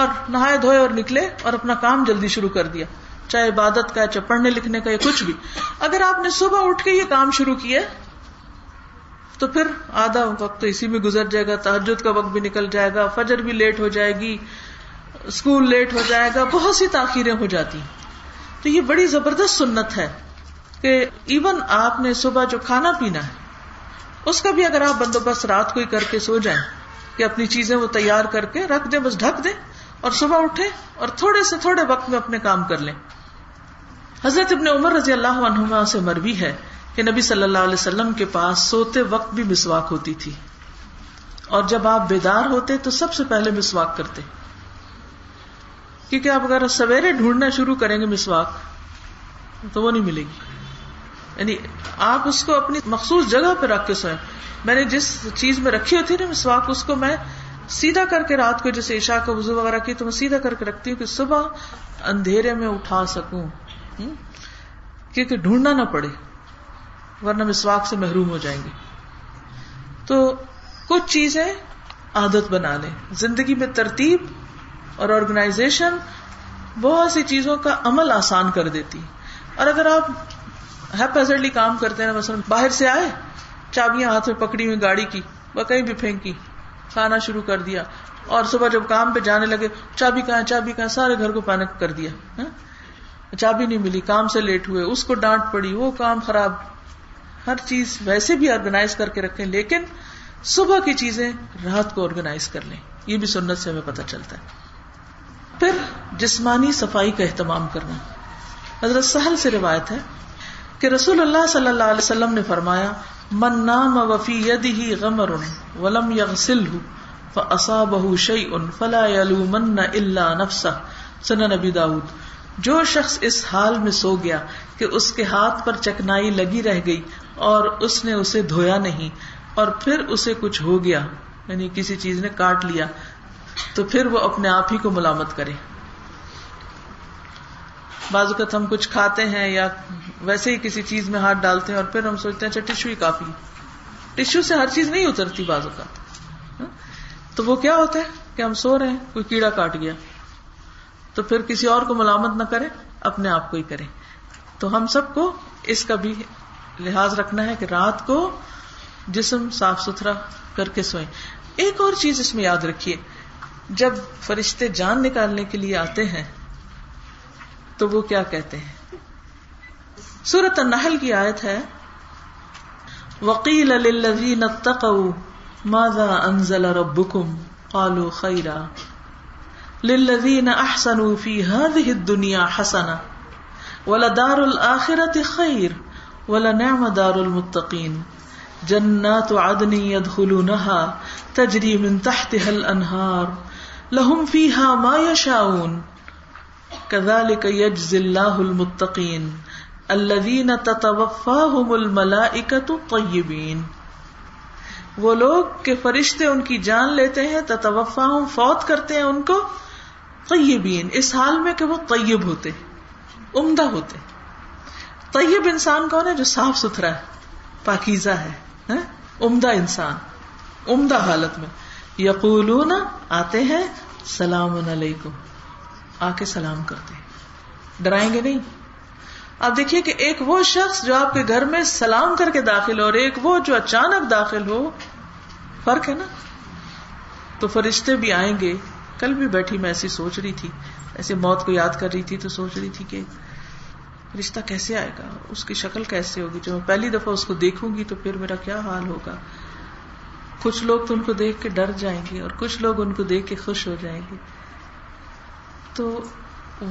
اور نہائے دھوئے اور نکلے اور اپنا کام جلدی شروع کر دیا, چاہے عبادت کا, چاہے پڑھنے لکھنے کا, یا کچھ بھی. اگر آپ نے صبح اٹھ کے یہ کام شروع کیا تو پھر آدھا وقت تو اسی میں گزر جائے گا, تہجد کا وقت بھی نکل جائے گا, فجر بھی لیٹ ہو جائے گی, اسکول لیٹ ہو جائے گا, بہت سی تاخیریں ہو جاتی. تو یہ بڑی زبردست سنت ہے کہ ایون آپ نے صبح جو کھانا پینا ہے اس کا بھی اگر آپ بندوبست رات کو ہی کر کے سو جائیں کہ اپنی چیزیں وہ تیار کر کے رکھ دیں, بس ڈھک دیں, اور صبح اٹھیں اور تھوڑے سے تھوڑے وقت میں اپنے کام کر لیں. حضرت ابن عمر رضی اللہ عنہما سے مروی ہے کہ نبی صلی اللہ علیہ وسلم کے پاس سوتے وقت بھی مسواک ہوتی تھی, اور جب آپ بیدار ہوتے تو سب سے پہلے مسواک کرتے, کیونکہ آپ اگر سویرے ڈھونڈنا شروع کریں گے مسواک تو وہ نہیں ملے گی, یعنی آپ اس کو اپنی مخصوص جگہ پہ رکھ کے سوئیں. میں نے جس چیز میں رکھی ہوتی ہے نا مسواک, اس کو میں سیدھا کر کے رات کو, جیسے عشاء کا وضو وغیرہ کی تو میں سیدھا کر کے رکھتی ہوں کہ صبح اندھیرے میں اٹھا سکوں, کیونکہ ڈھونڈنا نہ پڑے, ورنہ مسواک سے محروم ہو جائیں گے. تو کچھ چیزیں عادت بنا لیں زندگی میں, ترتیب اور آرگنائزیشن بہت سی چیزوں کا عمل آسان کر دیتی. اور اگر آپ ہیپیزرلی کام کرتے ہیں, مثلا باہر سے آئے, چابیاں ہاتھ میں پکڑی ہوئی گاڑی کی, وہ کہیں بھی پھینکی, کھانا شروع کر دیا, اور صبح جب کام پہ جانے لگے چابی کہاں, چابی کہاں, سارے گھر کو پینک کر دیا, چابی نہیں ملی, کام سے لیٹ ہوئے, اس کو ڈانٹ پڑی, وہ کام خراب. ہر چیز ویسے بھی آرگنائز کر کے رکھیں, لیکن صبح کی چیزیں رات کو آرگنائز کر لیں, یہ بھی سنت سے ہمیں پتہ چلتا ہے. پھر جسمانی صفائی کا اہتمام کرنا. حضرت سہل سے روایت ہے کہ رسول اللہ صلی اللہ علیہ وسلم نے فرمایا, من نام وفی یدہ غمر ولم یغسلہ فاصابہ شیء فلا یلومن الا نفسہ, سنن ابی داؤد. جو شخص اس حال میں سو گیا کہ اس کے ہاتھ پر چکنائی لگی رہ گئی اور اس نے اسے دھویا نہیں اور پھر اسے کچھ ہو گیا، یعنی کسی چیز نے کاٹ لیا، تو پھر وہ اپنے آپ ہی کو ملامت کرے۔ بعض اوقات ہم کچھ کھاتے ہیں یا ویسے ہی کسی چیز میں ہاتھ ڈالتے ہیں اور پھر ہم سوچتے ہیں اچھا ٹشو ہی کافی، ٹشو سے ہر چیز نہیں اترتی بعض اوقات، تو وہ کیا ہوتا ہے کہ ہم سو رہے ہیں کوئی کیڑا کاٹ گیا، تو پھر کسی اور کو ملامت نہ کریں، اپنے آپ کو ہی کریں۔ تو ہم سب کو اس کا بھی لحاظ رکھنا ہے کہ رات کو جسم صاف ستھرا کر کے سوئیں۔ ایک اور چیز اس میں یاد رکھیے، جب فرشتے جان نکالنے کے لیے آتے ہیں تو وہ کیا کہتے ہیں؟ سورۃ النحل کی آیت ہے، وَقِيلَ لِلَّذِينَ اتَّقَوْا مَاذَا أَنزَلَ رَبُّكُمْ قَالُوا خَيْرًا لِلَّذِينَ أَحْسَنُوا فِي هَذِهِ الدُّنْيَا حَسَنَةً وَلَدَارُ الْآخِرَةِ خَيْرٌ وَلَنِعْمَ دَارُ الْمُتَّقِينَ جَنَّاتُ عَدْنٍ يَدْخُلُونَهَا تَجْرِي مِن تَحْتِهَا الْأَنْهَارُ لَهُمْ فِيهَا مَا يَشَاءُونَ كَذَلِكَ يَجْزِي اللَّهُ الْمُتَّقِينَ الذین تتوفاہم الملائکۃ الطیبین، وہ لوگ کہ فرشتے ان کی جان لیتے ہیں، تتوفاہم فوت کرتے ہیں ان کو، طیبین اس حال میں کہ وہ طیب ہوتے، عمدہ ہوتے۔ طیب انسان کون ہے؟ جو صاف ستھرا ہے، پاکیزہ ہے، عمدہ انسان، عمدہ حالت میں۔ یقولون آتے ہیں، سلام علیکم، آ کے سلام کرتے ہیں، ڈرائیں گے نہیں۔ آپ دیکھیے کہ ایک وہ شخص جو آپ کے گھر میں سلام کر کے داخل ہو اور ایک وہ جو اچانک داخل ہو، فرق ہے نا۔ تو فرشتے بھی آئیں گے۔ کل بھی بیٹھی میں ایسی سوچ رہی تھی، ایسے موت کو یاد کر رہی تھی، تو سوچ رہی تھی کہ فرشتہ کیسے آئے گا، اس کی شکل کیسے ہوگی، جو میں پہلی دفعہ اس کو دیکھوں گی تو پھر میرا کیا حال ہوگا۔ کچھ لوگ تو ان کو دیکھ کے ڈر جائیں گے اور کچھ لوگ ان کو دیکھ کے خوش ہو جائیں گے۔ تو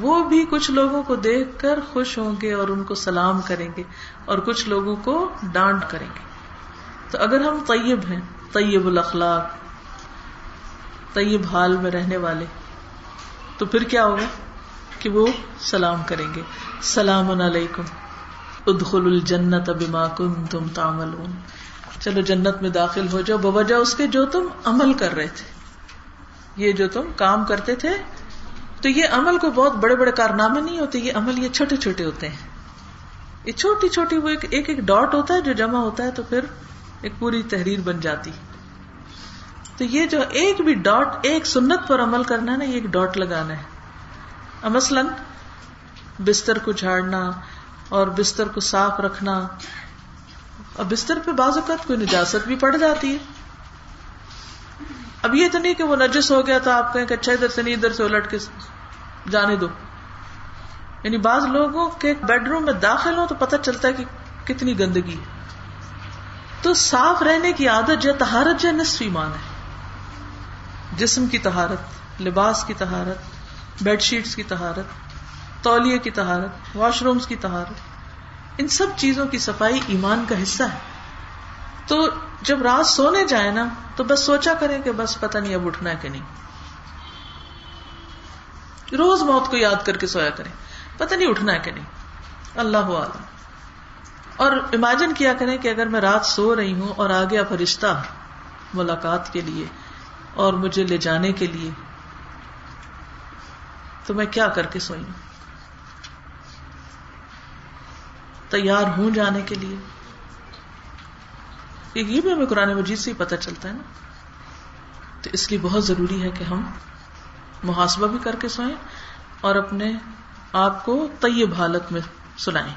وہ بھی کچھ لوگوں کو دیکھ کر خوش ہوں گے اور ان کو سلام کریں گے اور کچھ لوگوں کو ڈانٹ کریں گے۔ تو اگر ہم طیب ہیں، طیب الاخلاق، طیب حال میں رہنے والے، تو پھر کیا ہوگا کہ وہ سلام کریں گے، سلام علیکم ادخلوا الجنۃ بما کنتم تعملون، چلو جنت میں داخل ہو جاؤ بوجہ اس کے جو تم عمل کر رہے تھے، یہ جو تم کام کرتے تھے۔ تو یہ عمل کو بہت بڑے بڑے کارنامے نہیں ہوتے، یہ عمل یہ چھوٹے چھوٹے ہوتے ہیں، یہ چھوٹی چھوٹی وہ ایک ایک ڈاٹ ہوتا ہے جو جمع ہوتا ہے تو پھر ایک پوری تحریر بن جاتی۔ تو یہ جو ایک بھی ڈاٹ، ایک سنت پر عمل کرنا ہے نا، یہ ایک ڈاٹ لگانا ہے۔ مثلاً بستر کو جھاڑنا اور بستر کو صاف رکھنا، اور بستر پہ بعض اوقات کوئی نجاست بھی پڑ جاتی ہے۔ اب یہ تو نہیں کہ وہ نجس ہو گیا تو آپ کہیں کہ اچھا ادھر سے نہیں، ادھر سے الٹ کے جانے دو۔ یعنی بعض لوگوں کے بیڈ روم میں داخل ہوں تو پتہ چلتا ہے کہ کتنی گندگی۔ تو صاف رہنے کی عادت جو طہارت جو نصف ایمان ہے، جسم کی طہارت، لباس کی طہارت، بیڈ شیٹس کی طہارت، تولیے کی طہارت، واش رومز کی طہارت، ان سب چیزوں کی صفائی ایمان کا حصہ ہے۔ تو جب رات سونے جائیں نا تو بس سوچا کریں کہ بس پتہ نہیں اب اٹھنا ہے کہ نہیں، روز موت کو یاد کر کے سویا کریں، پتہ نہیں اٹھنا ہے کہ نہیں، اللہ اعلم۔ اور امیجن کیا کریں کہ اگر میں رات سو رہی ہوں اور آ گیا فرشتہ ملاقات کے لیے اور مجھے لے جانے کے لیے، تو میں کیا کر کے سوئی ہوں؟ تیار ہوں جانے کے لیے؟ یہ بھی ہمیں قرآن مجید سے ہی پتہ چلتا ہے نا۔ تو اس لیے بہت ضروری ہے کہ ہم محاسبہ بھی کر کے سوئیں اور اپنے آپ کو طیب حالت میں سلائیں۔